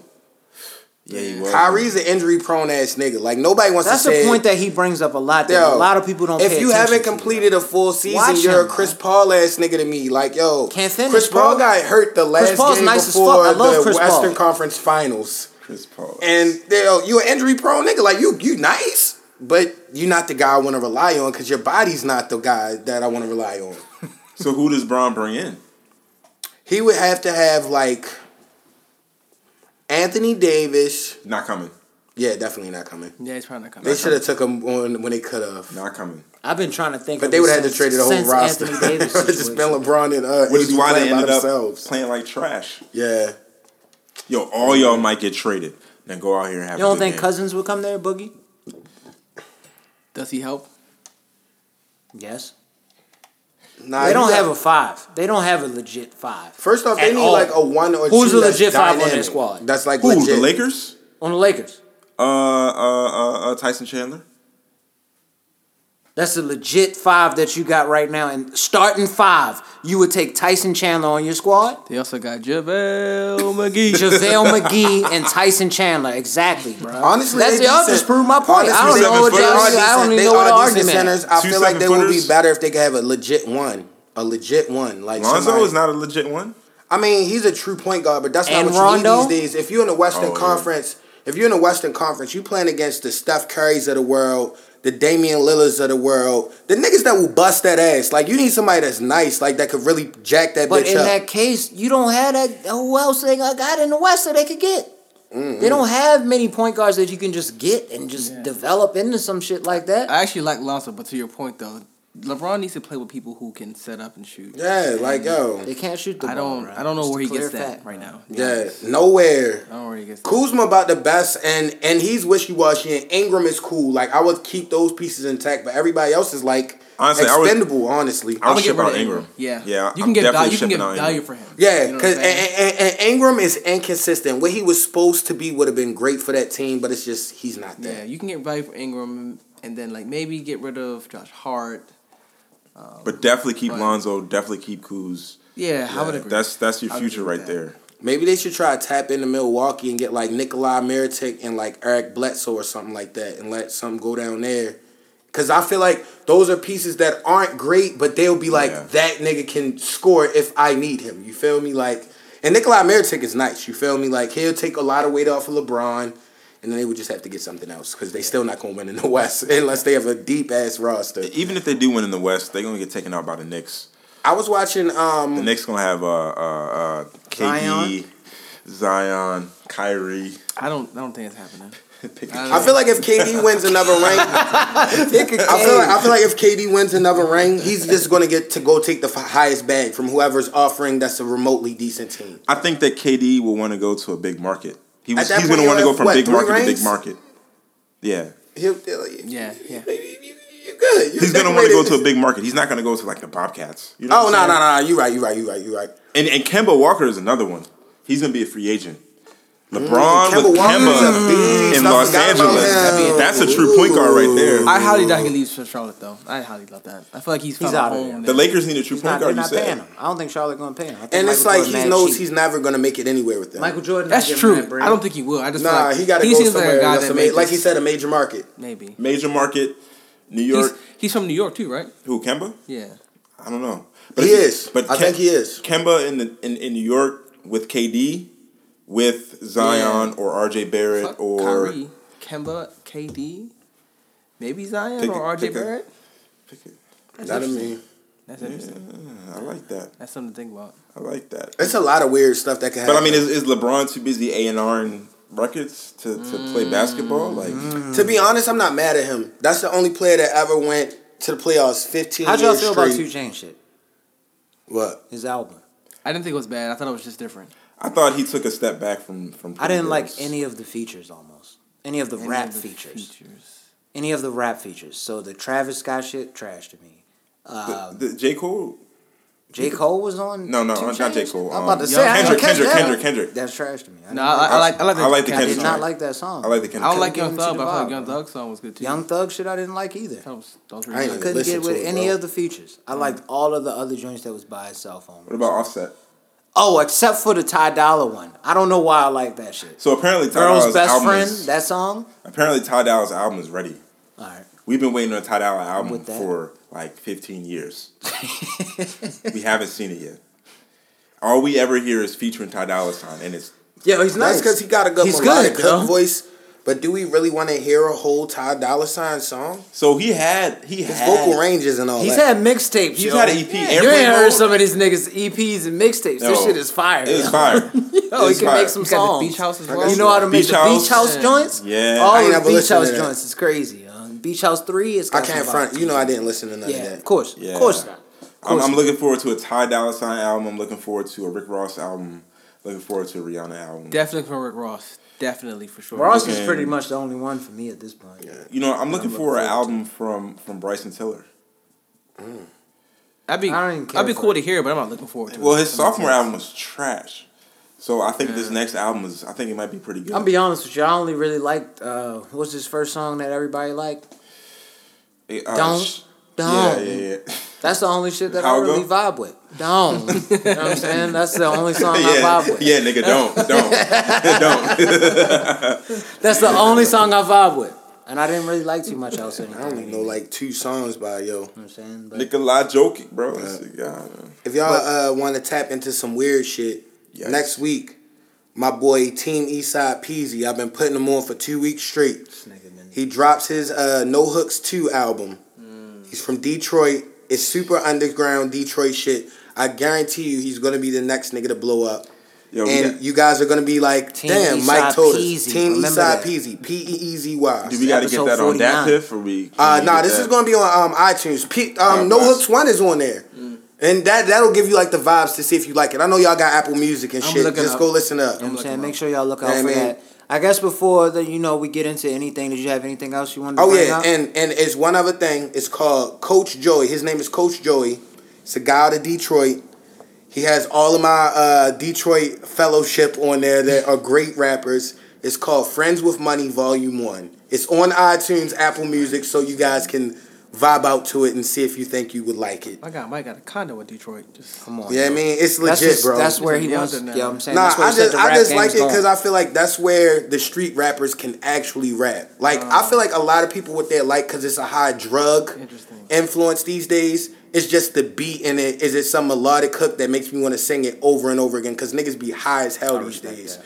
Yeah, Kyrie's an injury-prone ass nigga. Like nobody wants to say. That's a point that he brings up a lot. That a lot of people don't. If you haven't completed a full season, you're a Chris Paul ass nigga to me. Like can't finish. Chris Paul got hurt the last game before the Western Conference Finals. Chris Paul. And you an injury-prone nigga. Like you nice, but you're not the guy I want to rely on because your body's not the guy that I want to rely on. So who does Braun bring in? He would have to have Anthony Davis. Not coming. Yeah, definitely not coming. Yeah, he's probably not coming. They should have took him on when they could have. Not coming. I've been trying to think. But they would have had to trade the whole roster. Just been LeBron and which is why they ended up playing like trash. Yeah. Yo, all y'all might get traded. Then go out here and have a good game. You don't think Cousins will come there, Boogie? Does he help? Yes. Nah, they don't have a five. They don't have a legit five. First off, they need a one or two. Who's a legit five on their squad? That's legit. The Lakers? On the Lakers. Tyson Chandler. That's a legit five that you got right now. And starting five, you would take Tyson Chandler on your squad. They also got JaVale McGee. JaVale McGee and Tyson Chandler. Exactly, bro. Honestly, y'all just proved my point. I don't know what the argument is. I feel like they would be better if they could have a legit one. A legit one. Lonzo is not a legit one? I mean, he's a true point guard, but that's not what you need these days. If you're in the Western Conference, you playing against the Steph Currys of the world, the Damian Lillards of the world, the niggas that will bust that ass. Like, you need somebody that's nice, that could really jack that bitch up. But in that case, you don't have that. Who else they got in the West that they could get? Mm-hmm. They don't have many point guards that you can just get and just develop into some shit like that. I actually like Lonzo, but to your point, though, LeBron needs to play with people who can set up and shoot. Yeah, they can't shoot the ball. Right? I don't know where he gets that right now. Yeah, nowhere. I don't know where he gets that. Kuzma about the best, and he's wishy-washy, and Ingram is cool. Like, I would keep those pieces intact, but everybody else is, expendable, honestly. I would ship out Ingram. Yeah. You can get value for him. Yeah, because and Ingram is inconsistent. What he was supposed to be would have been great for that team, but it's just he's not there. Yeah, you can get value for Ingram, and then, maybe get rid of Josh Hart. But definitely keep Lonzo. Definitely keep Kuz. Yeah, I would agree. That's your future right there. Maybe they should try to tap into Milwaukee and get Nikolai Meritic and Eric Bledsoe or something like that, and let something go down there. Because I feel like those are pieces that aren't great, but they'll be that nigga can score if I need him. You feel me? And Nikolai Meritic is nice. You feel me? He'll take a lot of weight off of LeBron. And then they would just have to get something else because they still not going to win in the West unless they have a deep-ass roster. Even if they do win in the West, they're going to get taken out by the Knicks. I was watching... the Knicks going to have KD, Zion, Kyrie. I don't think it's happening. I feel like if KD wins another ring... I feel like if KD wins another ring, he's just going to get to go take the highest bag from whoever's offering that's a remotely decent team. I think that KD will want to go to a big market. He's going to want to go from big market to big market. Yeah. He'll, yeah. You Really? He's going to want to go to a big market. He's not going to go to like the Bobcats. You know no. You're right. And Kemba Walker is another one. He's going to be a free agent. LeBron with Kemba in Los Angeles. That's a true point guard right there. I highly doubt he leaves for Charlotte, though. I highly doubt that. I feel like he's out of there. The Lakers need a true point guard, you said. I don't think Charlotte's going to pay him. And it's like he knows he's never going to make it anywhere with them. Michael Jordan. That's true. I don't think he will. I just feel like he got to go somewhere else. Like he said, a major market. Maybe. Major market, New York. He's from New York, too, right? Who, Kemba? Yeah. I don't know. But he is. I think he is. Kemba in New York with KD. With Zion or RJ Barrett or Kyrie, Kemba, KD, maybe Zion or RJ Barrett. That me. That's interesting. Yeah, I like that. That's something to think about. I like that. It's a lot of weird stuff that can happen. But I mean, is LeBron too busy A&Ring records to play basketball? Like, to be honest, I'm not mad at him. That's the only player that ever went to the playoffs 15 years straight. How'd y'all feel about 2 Chainz shit? What? His album. I didn't think it was bad. I thought it was just different. I thought he took a step back from. I didn't like any of the features, almost any of the rap features. Any of the rap features. So the Travis Scott shit, trash to me. The J. Cole. J. Cole was on. No, not J. Cole. I'm about to say Kendrick. That's trash to me. No, I like the Kendrick. I did not like that song. I like the Kendrick. I don't like Young Thug. But I thought Young Thug song was good too. Young Thug shit I didn't like either. I couldn't get with any of the features. I liked all of the other joints that was by itself on. What about Offset? Oh, except for the Ty Dolla one. I don't know why I like that shit. So apparently Ty Dolla's album Girl's Best Friend, that song? Apparently Ty Dolla's album is ready. All right. We've been waiting on a Ty Dolla album for like 15 years. We haven't seen it yet. All we ever hear is featuring Ty Dolla Sign. And it's... Yeah, he's nice because he got a good melodic voice. But do we really want to hear a whole Ty Dolla Sign song? So he had vocal ranges and all that. Had mixtapes. He's had an EP. Yeah. You ain't heard some of these niggas EPs and mixtapes. No. This shit is fire. It's fire. He can make some songs. Beach House as well. You know how to make the Beach House joints? Yeah. All the Beach House joints. It's crazy. Beach House 3 is I can't front. You know I didn't listen to none of that. Of course not. I'm looking forward to a Ty Dolla Sign album. I'm looking forward to a Rick Ross album. Looking forward to a Rihanna album. Definitely for Rick Ross. Definitely, for sure. Ross is pretty much the only one for me at this point. Yeah. You know, I'm looking for an album from Bryson Tiller. Mm. I'd be cool to hear it, but I'm not looking forward to it. Well, his sophomore album was trash. So I think this next album is, I think it might be pretty good. I'll be honest with you. I only really liked, what was his first song that everybody liked? Don't. Yeah. That's the only shit that I really vibe with. Don't. You know what I'm saying? That's the only song I vibe with. Yeah, nigga, don't. That's the only song I vibe with. And I didn't really like too much else. I only know like 2 songs by yo. You know what I'm saying? But Nikolai joking, bro. If y'all want to tap into some weird shit, next week, my boy Team Eastside Peasy, I've been putting him on for 2 weeks straight. He drops his No Hooks 2 album. He's from Detroit. It's super underground Detroit shit. I guarantee you he's going to be the next nigga to blow up. Yo, and you guys are going to be like, damn, Mike told us. Team Eastside Peasy. P-E-E-Z-Y. Do we got to get that on DAPTIF? This is going to be on iTunes. No Hooks 1 is on there. Mm. And that'll give you like the vibes to see if you like it. I know y'all got Apple Music and shit. Just go listen up. You know what I'm saying? Make sure y'all look out for that. I guess before that, we get into anything. Did you have anything else you wanted to bring up? And it's one other thing. It's called Coach Joey. His name is Coach Joey. It's a guy out of Detroit. He has all of my Detroit fellowship on there that are great rappers. It's called Friends with Money Volume 1. It's on iTunes, Apple Music, so you guys can vibe out to it and see if you think you would like it. I got a condo in Detroit. Just come on. Yeah, I mean, it's legit, bro. That's where he wants it now. Yeah, I'm saying. Nah, I just like it because I feel like that's where the street rappers can actually rap. Like, I feel like a lot of people what they like because it's a high drug influence these days. It's just the beat in it. Is it some melodic hook that makes me want to sing it over and over again? Because niggas be high as hell these days. That.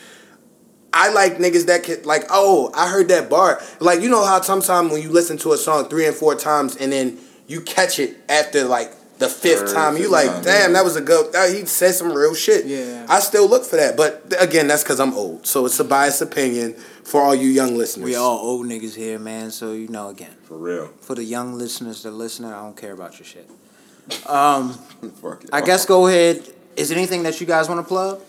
I like niggas that can, like, oh, I heard that bar. Like, you know how sometimes when you listen to a song 3 and 4 times and then you catch it after, like, the 5th time, you like, damn, that was a good, he said some real shit. Yeah. I still look for that. But, again, that's because I'm old. So it's a biased opinion for all you young listeners. We all old niggas here, man. So, again. For real. For the young listeners that listen, I don't care about your shit. I guess go ahead. Is there anything that you guys want to plug?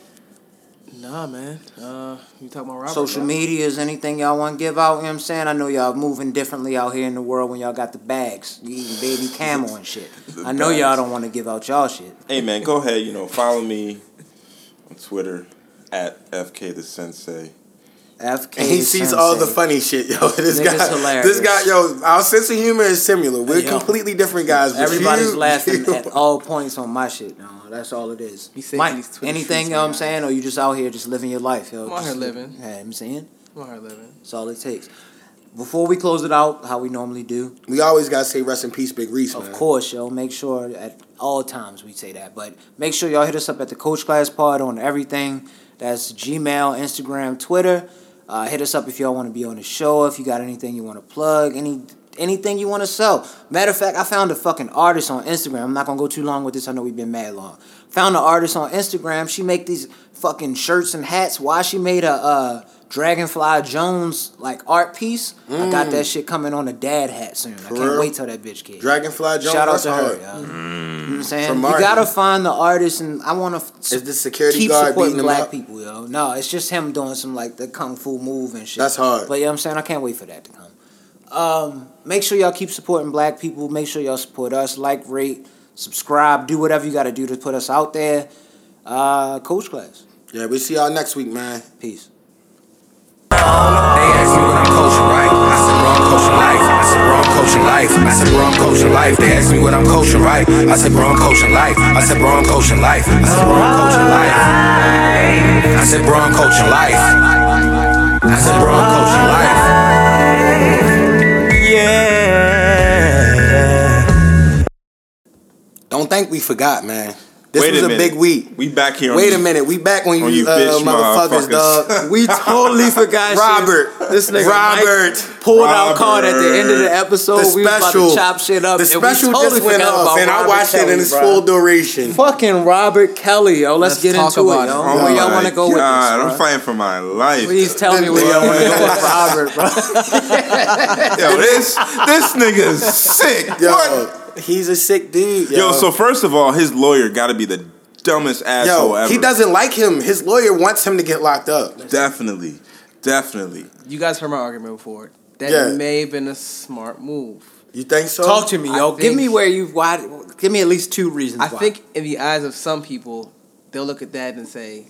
Nah, man. You talking about Robert? Social media is anything y'all want to give out? You know what I'm saying? I know y'all moving differently out here in the world when y'all got the bags. You eating baby camel and shit. I know y'all don't want to give out y'all shit. Hey, man, go ahead. You know, follow me on Twitter at FK the Sensei. FK and he sees sensei. All the funny shit, yo. This nigga's hilarious. This guy, yo, our sense of humor is similar. We're completely different guys. But everybody's laughing at all points on my shit. No, that's all it is. Mike, anything, you know what I'm saying? Or you just out here just living your life, yo? I'm out here living. Yeah, I'm saying. I'm out here living. That's all it takes. Before we close it out, how we normally do. We always got to say rest in peace, Big Reese, man. Of course, yo. Make sure at all times we say that. But make sure y'all hit us up at the Coach Class Pod on everything. That's Gmail, Instagram, Twitter. Hit us up if y'all want to be on the show, if you got anything you want to plug, anything you want to sell. Matter of fact, I found a fucking artist on Instagram. I'm not going to go too long with this. I know we've been mad long. Found an artist on Instagram. She make these fucking shirts and hats. Why she made a Dragonfly Jones like art piece. I got that shit coming on a dad hat soon. I can't wait till that bitch kid. Dragonfly Jones. Shout out to her. You know what I'm saying? You gotta find the artist, and I wanna is the security keep guard supporting black people, yo. No, it's just him doing some like the kung fu move and shit. That's hard. But you know what I'm saying? I can't wait for that to come. Make sure y'all keep supporting black people. Make sure y'all support us. Like, rate, subscribe, do whatever you gotta do to put us out there. Coach Class. Yeah, we see y'all next week, man. Peace. They ask me what I'm coaching, right? I said, bro, I'm coaching life. I said, bro, I'm coaching life. I said, bro, I'm coaching life. They ask me what I'm coaching, right? I said, bro, I'm coaching life. I said, bro, I'm coaching life. I said, bro, I'm coaching life. I said, bro, I'm coaching life. I said, bro, I'm coaching life. Yeah. Don't think we forgot, man. This was a big week. We back here. Wait a minute. We back on you motherfuckers, dog. We totally forgot shit. This nigga Robert pulled out card at the end of the episode. The special, we was about to chop shit up. The special and we totally just went off, and I watched it in its full duration. Fucking Robert Kelly, yo. Let's get into it, yo. Where y'all want to go with this, bro? I'm fighting for my life. Please tell me where y'all want to go with Robert, bro. Yo, this nigga's sick, yo. He's a sick dude, yo. So first of all, his lawyer gotta be the dumbest asshole ever. He doesn't like him. His lawyer wants him to get locked up. Definitely. You guys heard my argument before. That may have been a smart move. You think so? Talk to me, yo. Give me give me at least two reasons why. I think in the eyes of some people, they'll look at that and say,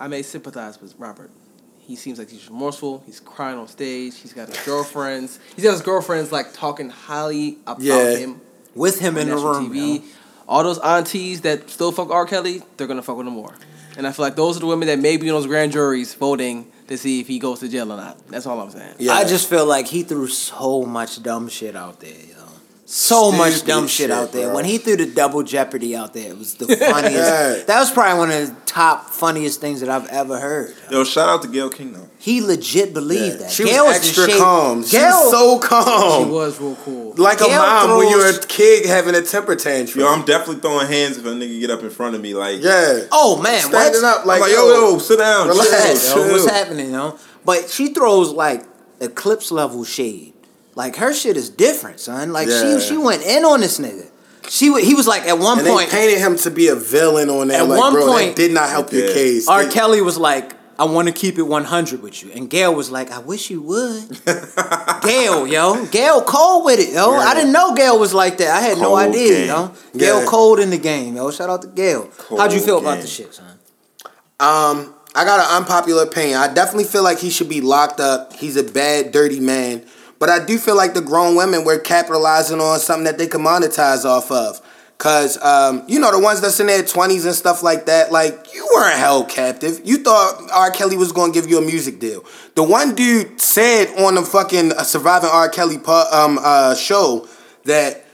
I may sympathize with Robert. He seems like he's remorseful. He's crying on stage. He's got his girlfriends. He's got his girlfriends like talking highly about him. With him in the room, TV. All those aunties that still fuck R. Kelly, they're gonna fuck with him more. And I feel like those are the women that may be on those grand juries voting to see if he goes to jail or not. That's all I'm saying. Yeah. I just feel like he threw so much dumb shit out there, yo. So much dumb shit out there. Bro. When he threw the double Jeopardy out there, it was the funniest. That was probably one of the top funniest things that I've ever heard. Yo, shout out to Gayle King, though. He legit believed that. She was extra calm. She was so calm. She was real cool. Like Gayle a mom when you're a kid having a temper tantrum. Yo, I'm definitely throwing hands if a nigga get up in front of me. Like, oh, man. Standing up like, yo, sit down. Relax. Chill. What's happening, yo? But she throws, like, eclipse-level shade. Like, her shit is different, son. Like, she went in on this nigga. He was like, at one point... they painted him to be a villain on that. At like, one point... that did not help your case. R. Kelly was like, I want to keep it 100 with you. And Gayle was like, I wish you would. Gayle, yo. Gayle cold with it, yo. Yeah. I didn't know Gayle was like that. I had no idea, yo. Gayle cold in the game, yo. Shout out to Gayle. How'd you feel about the shit, son? I got an unpopular opinion. I definitely feel like he should be locked up. He's a bad, dirty man. But I do feel like the grown women were capitalizing on something that they could monetize off of. Because, you know, the ones that's in their 20s and stuff like that, like, you weren't held captive. You thought R. Kelly was going to give you a music deal. The one dude said on the fucking Surviving R. Kelly show that,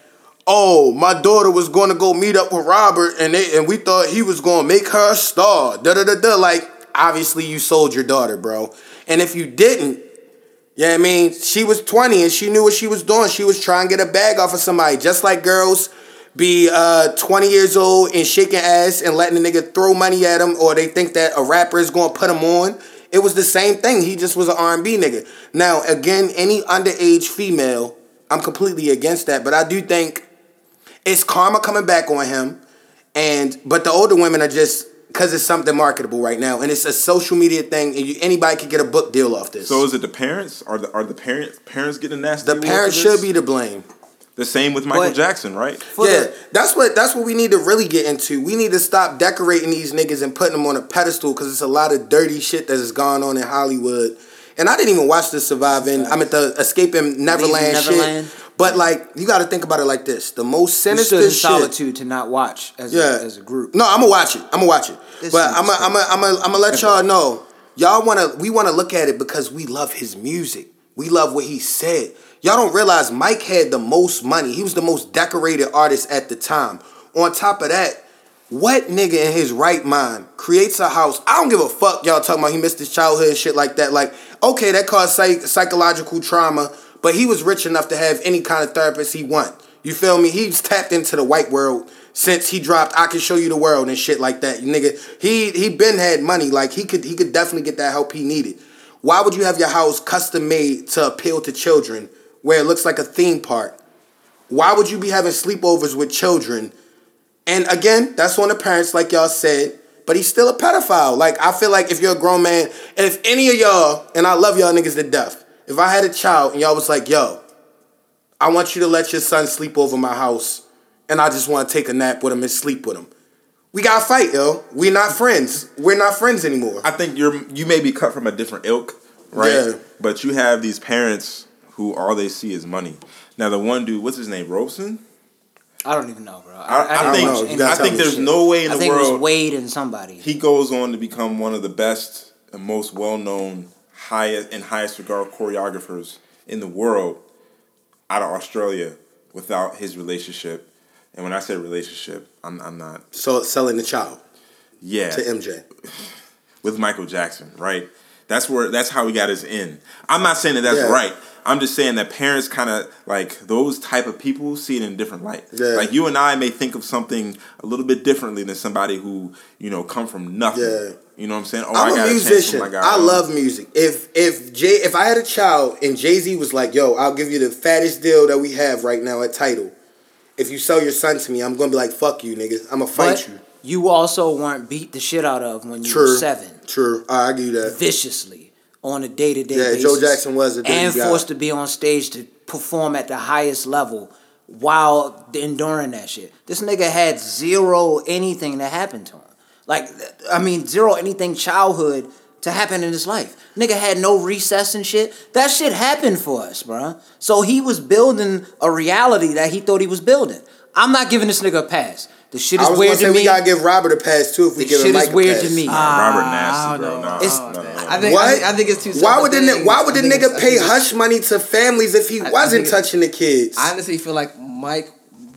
oh, my daughter was going to go meet up with Robert and we thought he was going to make her a star. Like, obviously you sold your daughter, bro. And if you didn't, yeah, I mean, she was 20 and she knew what she was doing. She was trying to get a bag off of somebody. Just like girls be 20 years old and shaking ass and letting a nigga throw money at them, or they think that a rapper is going to put them on. It was the same thing. He just was an R&B nigga. Now, again, any underage female, I'm completely against that. But I do think it's karma coming back on him. But the older women are just because it's something marketable right now, and it's a social media thing, and anybody could get a book deal off this. So is it the parents? Are the parents getting nasty? The parents should be to blame. The same with Michael Jackson, right? Yeah, that's what we need to really get into. We need to stop decorating these niggas and putting them on a pedestal, because it's a lot of dirty shit that has gone on in Hollywood. And I didn't even watch the Surviving. I mean, the Escaping Neverland shit. But, like, you got to think about it like this. The most sinister shit. It's solitude to not watch as a group. No, I'm going to watch it. But I'm going to let y'all know. We want to look at it because we love his music. We love what he said. Y'all don't realize Mike had the most money. He was the most decorated artist at the time. On top of that, what nigga in his right mind creates a house? I don't give a fuck y'all talking about he missed his childhood and shit like that. Like, okay, that caused psychological trauma, but he was rich enough to have any kind of therapist he want. You feel me? He's tapped into the white world since he dropped I Can Show You the World and shit like that. Nigga, he been had money. Like, he could definitely get that help he needed. Why would you have your house custom made to appeal to children where it looks like a theme park? Why would you be having sleepovers with children? And again, that's on the parents, like y'all said, but he's still a pedophile. Like, I feel like if you're a grown man, and if any of y'all, and I love y'all niggas to death, if I had a child and y'all was like, yo, I want you to let your son sleep over my house, and I just want to take a nap with him and sleep with him, we got to fight, yo. We're not friends. We're not friends anymore. I think you may be cut from a different ilk, right? Yeah. But you have these parents who all they see is money. Now, the one dude, what's his name, Robeson? I don't even know, bro. I think there's no way in the world. I think it was Wade and somebody. He goes on to become one of the best and most well-known, highest regard choreographers in the world out of Australia without his relationship. And when I say relationship, I'm not. So selling the child. Yeah. To MJ. With Michael Jackson, right? That's how he got his end. I'm not saying that's right. I'm just saying that parents kind of, like, those type of people see it in a different light. Yeah. Like, you and I may think of something a little bit differently than somebody who, you know, come from nothing. Yeah. You know what I'm saying? Oh, I'm a musician. I love music. If I had a child and Jay-Z was like, yo, I'll give you the fattest deal that we have right now at Tidal. If you sell your son to me, I'm going to be like, fuck you, niggas. I'm going to fight you. You also weren't beat the shit out of when you were 7. True. I give you that. Viciously. On a day-to-day basis. Yeah, Joe Jackson was a day-to-day guy. And forced to be on stage to perform at the highest level while enduring that shit. This nigga had zero anything that happened to him. Like, I mean, zero anything childhood to happen in his life. Nigga had no recess and shit. That shit happened for us, bruh. So he was building a reality that he thought he was building. I'm not giving this nigga a pass. The shit is weird to me. We gotta give Robert a pass too if we give him Mike a pass. The shit is weird to me. Robert nasty, bro. I think it's too. Why would the nigga pay hush money to families if he wasn't touching the kids? I honestly feel like Mike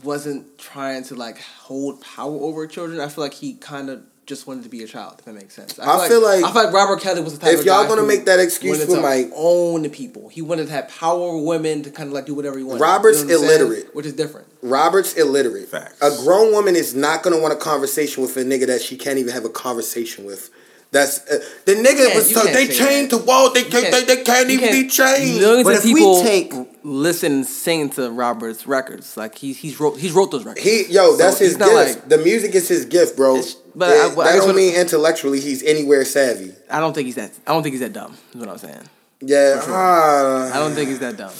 wasn't trying to, like, hold power over children. I feel like he kind of just wanted to be a child, if that makes sense. I feel like Robert Kelly was the type of guy. If y'all gonna make that excuse for Mike, own people. He wanted to have power over women to kind of, like, do whatever he wanted. Robert's illiterate, which is different. Robert's illiterate. Facts. A grown woman is not gonna want a conversation with a nigga that she can't even have a conversation with. That's the nigga was. They chained to walls. They can't even be chained. But if we listen and sing to Robert's records, like he's wrote those records. That's his gift. Like, the music is his gift, bro. But I don't mean intellectually he's anywhere savvy. I don't think he's that dumb. Is what I'm saying. Yeah, sure. I don't think he's that dumb.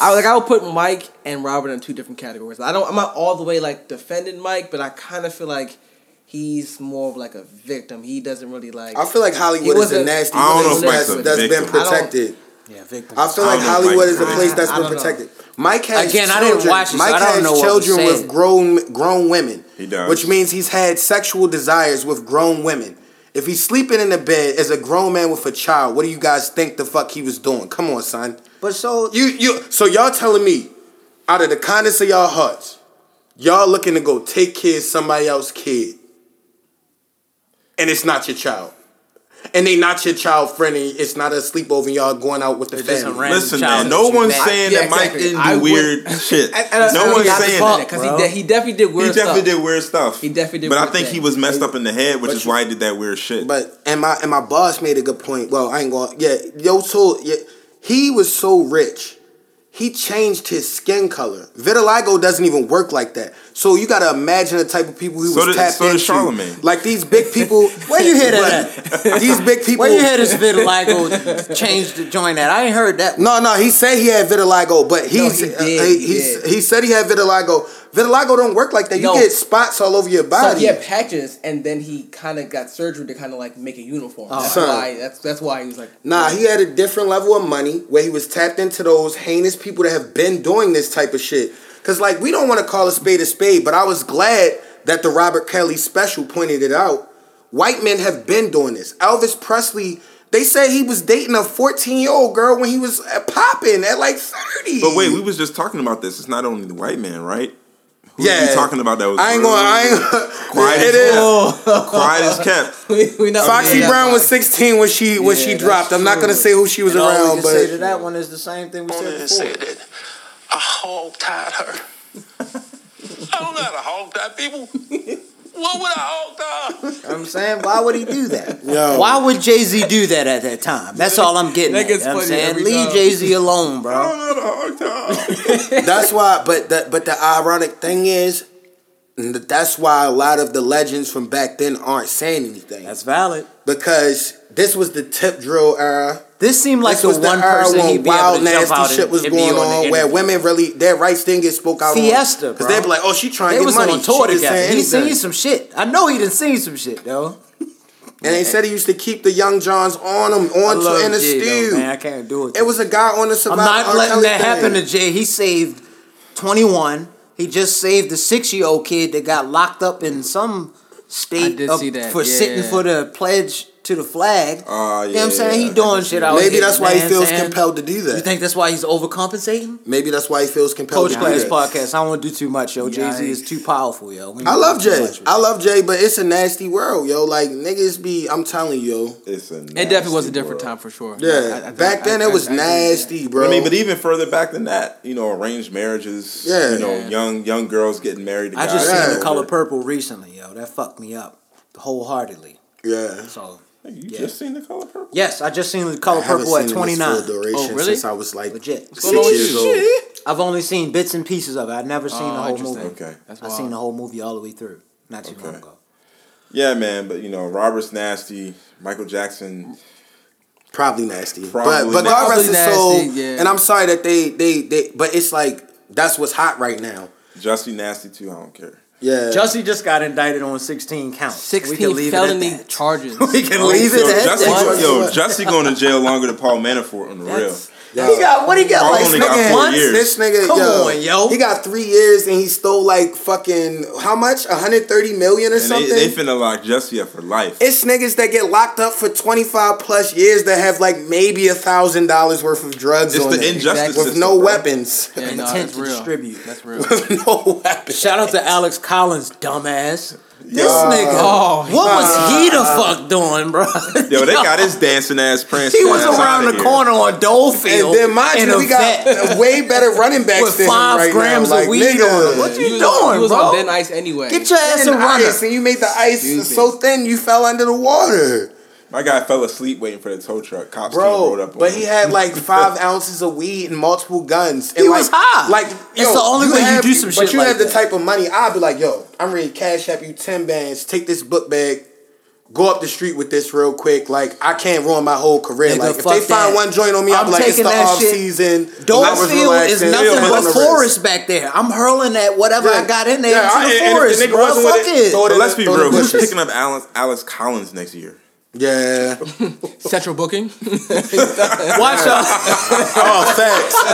I would put Mike and Robert in two different categories. I'm not all the way, like, defending Mike, but I kind of feel like he's more of, like, a victim. He doesn't really, like... I feel like Hollywood is a nasty place that's been protected. Yeah, victim. I feel like Hollywood is a place that's been protected. Mike has children with grown women. He does. Which means he's had sexual desires with grown women. If he's sleeping in the bed as a grown man with a child, what do you guys think the fuck he was doing? Come on, son. But so... So y'all telling me, out of the kindness of y'all hearts, y'all looking to go take care of somebody else's kid. And it's not your child. And they not your child friend. And it's not a sleepover. Y'all going out with the family. Listen, man. No one's saying that Mike didn't do weird shit. No one's saying that. Because he definitely did weird stuff. But I think he was messed up in the head, which is why he did that weird shit. But and my boss made a good point. Well, I ain't going. Yeah, yo, so he was so rich. He changed his skin color. Vitiligo doesn't even work like that. So you gotta imagine the type of people he was tapped into. Charlemagne. Like these big people. Where you hear that? Like, these big people. Where you hear this vitiligo changed to join that? I ain't heard that. No, he said he had vitiligo, but he said he had vitiligo. Vitiligo don't work like that. You get spots all over your body. So he had patches, and then he kind of got surgery to kind of like make a uniform. That's why he was like... Nah, he had a different level of money where he was tapped into those heinous people that have been doing this type of shit. Because like, we don't want to call a spade, but I was glad that the Robert Kelly special pointed it out. White men have been doing this. Elvis Presley... They said he was dating a 14-year-old girl when he was popping at like 30. But wait, we was just talking about this. It's not only the white man, right? Who are you talking about that was... Quiet as kept. Foxy Brown was 16 when she dropped. I'm not going to say who she was around. All we can say to that one is the same thing we said before. Said that I hog-tied her. I don't know how to hog-tie people. What would I hold up? I'm saying, why would he do that? Yo. Why would Jay-Z do that at that time? That's all I'm getting at. You know what I'm saying? Leave Jay-Z alone, bro. I don't know. That's why, but the ironic thing is, that's why a lot of the legends from back then aren't saying anything. That's valid. Because this was the tip drill era. This seemed like the one person he'd be able to jump out shit was going on where women really, their rights didn't get spoke out on. Fiesta, bro. Because they'd be like, oh, she trying to get money. They was on tour together. He seen some shit. I know he done seen some shit, though. And they said he used to keep the Young Johns on him, in the stew. Man, I can't do it. It was a guy on the Survivor. I'm not letting that happen to Jay. He saved 21. He just saved the 6-year-old kid that got locked up in some state for sitting for the pledge to the flag. You know what I'm saying? He doing shit out there. Maybe that's why he feels compelled to do that. You think that's why he's overcompensating? Maybe that's why he feels compelled to do that. Coach Class podcast. I don't want to do too much, yo. Jay-Z is too powerful, yo. I love Jay. I love Jay, but it's a nasty world, yo. Like, niggas be, I'm telling you, yo. It's a nasty world. It definitely was a different time for sure. Yeah. Back then, it was nasty, bro. I mean, but even further back than that, you know, arranged marriages. Yeah. You know, young girls getting married to guys. I just seen The Color Purple recently, yo. That fucked me up wholeheartedly. Yeah. So... You just seen The Color Purple? Yes, I just seen The Color Purple at 29. Oh, really? Since I was like legit 6 years old. I've only seen bits and pieces of it. I've never seen the whole movie. Okay. I've seen the whole movie all the way through. Not too long ago. Yeah, man, but you know, Robert's nasty. Michael Jackson probably nasty. But God rest his soul. Yeah. And I'm sorry that they but it's like that's what's hot right now. Jussie nasty too, I don't care. Yeah, Jussie just got indicted on 16 counts. 16 felony charges. We can leave it at that. Yo, Jussie going to jail longer than Paul Manafort on the real. He got what he got? Like, only got 4 years. This nigga, Come on, yo. He got 3 years and he stole like fucking how much? $130 million or something. They finna lock Jussie up for life. It's niggas that get locked up for 25+ years that have like maybe $1,000 worth of drugs. It's on the injustice system, with no weapons. Yeah, no, intent to distribute. That's real. With no weapons. Shout out to Alex Collins, dumbass. This nigga, what was he the fuck doing, bro? Yo, they got his dancing ass Prince. He was around the corner on Dolefield. And then mind you, we got way better running backs than him right now. With 5 grams of weed on him. What you doing, bro? He was on thin ice anyway. Get your ass a runner. And you made the ice so thin you fell under the water. My guy fell asleep waiting for the tow truck. Cops came rolled up on him. But he had like 5 ounces of weed and multiple guns. And he was high. Like, it's the only way you do some shit like that. But you have the type of money, I'd be like, yo, I'm ready to cash up you 10 bands, take this book bag, go up the street with this real quick. Like, I can't ruin my whole career. Nigga, like, if they find one joint on me, I'm like, it's the off season. Dolefield is nothing but forest back there. I'm hurling at whatever I got in there into the forest, bro. Fuck it. But let's be real. Who's picking up Alex Collins next year? Yeah. Central booking. Watch out. Facts.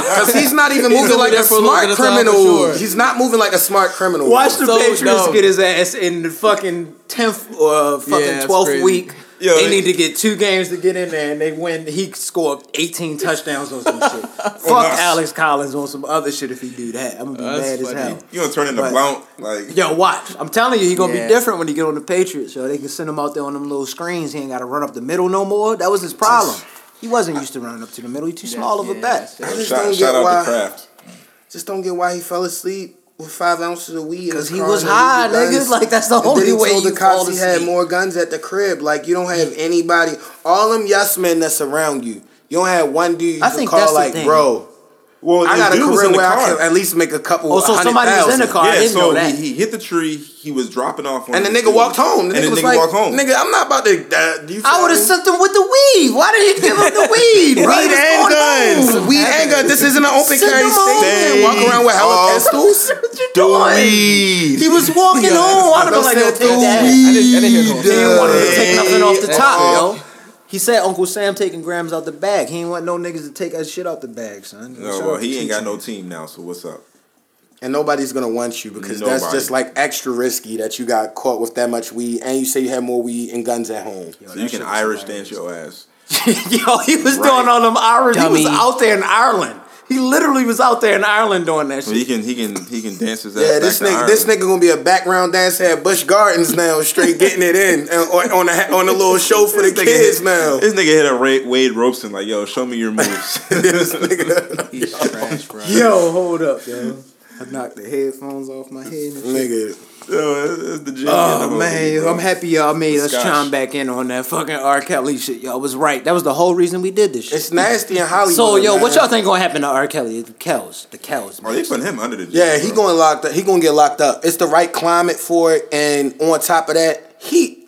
Because he's not even moving like a smart criminal. Sure. He's not moving like a smart criminal. Watch the Patriots get his ass in the fucking 10th or fucking 12th week. Yo, they need to get 2 games to get in there, and they win. He scored 18 touchdowns on some shit. Fuck Alex Collins on some other shit if he do that. I'm going to be mad as hell. You going to turn into Blount. Like. Yo, watch. I'm telling you, he going to be different when he get on the Patriots. Yo, they can send him out there on them little screens. He ain't got to run up the middle no more. That was his problem. He wasn't used to running up to the middle. He too small of a bat. Shout out to Kraft. Just don't get why he fell asleep with 5 ounces of weed. Because he was high, niggas. Like, that's the only way you fall asleep. He had more guns at the crib. Like, you don't have anybody. All them yes men that's around you. You don't have one dude you can call like, bro, Well, I got a career where I can at least make a couple. Oh, so somebody was in the car. I didn't know that. He hit the tree. He was dropping off on and the nigga walked home. And the nigga walked home. Nigga, I'm not about to. I would have sent him with the weed. Why did he give him the weed? Weed and guns. Weed and guns. This isn't an open carry state. Walk around with hella pistols. What you doing? He was walking home. I would have been like, yo, take that. I didn't hear no. He didn't want to take nothing off the top, yo. He said Uncle Sam taking grams out the bag. He ain't want no niggas to take that shit out the bag, son. No, well, he ain't got no team now, so what's up? And nobody's going to want you because that's just like extra risky that you got caught with that much weed and you say you had more weed and guns at home. Yo, so you can Irish dance your ass. Yo, he was doing all them Irish. Dummy. He was out there in Ireland. He literally was out there in Ireland doing that shit. Well, he can dance his ass. Yeah, this nigga gonna be a background dancer at Busch Gardens now, straight getting it in on a little show for the kids now. This nigga hit a Wade Robson like, yo, show me your moves. This nigga, he's trash, bro. Yo, hold up, yo. I knocked the headphones off my head. Nigga. Yo, the gym. Oh, man. I'm happy y'all made us chime back in on that fucking R. Kelly shit. Y'all was right. That was the whole reason we did this shit. It's nasty in Hollywood. So, yo, what y'all think gonna happen to R. Kelly? The Kells. Are they putting him under the jail? Yeah, he going locked up. He gonna get locked up. It's the right climate for it. And on top of that,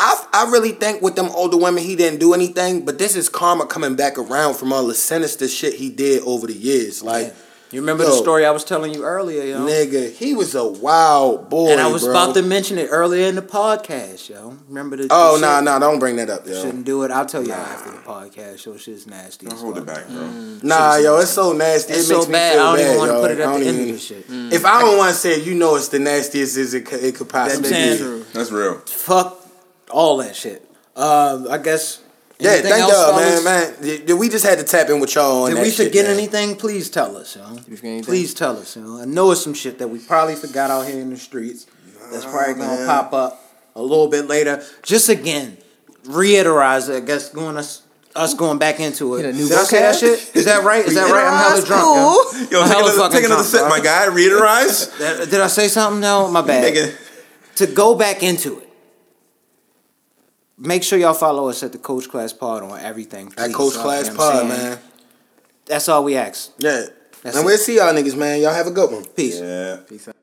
I really think with them older women, he didn't do anything. But this is karma coming back around from all the sinister shit he did over the years. Like... Yeah. You remember the story I was telling you earlier, yo? Nigga, he was a wild boy, and I was about to mention it earlier in the podcast, yo. Remember the don't bring that up, yo. Shouldn't do it. I'll tell y'all after the podcast, yo. Shit's nasty. Don't hold it back, bro. Nah, yo, it's so nasty. It's so bad. I don't even want to put it at the end of the shit. If I don't want to say it, you know it's the nastiest it could possibly be. That's real. Fuck all that shit. I guess... Anything thank y'all, man. We just had to tap in with y'all on that shit. Did we forget anything? Please tell us, yo. Please tell us, yo. I know it's some shit that we probably forgot out here in the streets. That's probably going to pop up a little bit later. Just again, reiterate, I guess, us going back into it. Shit? Is that right? Is that right? I'm hella drunk, yo. Take another sip, my guy. Reiterate. Did I say something? No, my bad. To go back into it. Make sure y'all follow us at the Coach Class Pod on everything. Please. At Coach Class Pod, man. That's all we ask. Yeah. That's and we'll see y'all niggas, man. Y'all have a good one. Peace. Yeah. Peace out.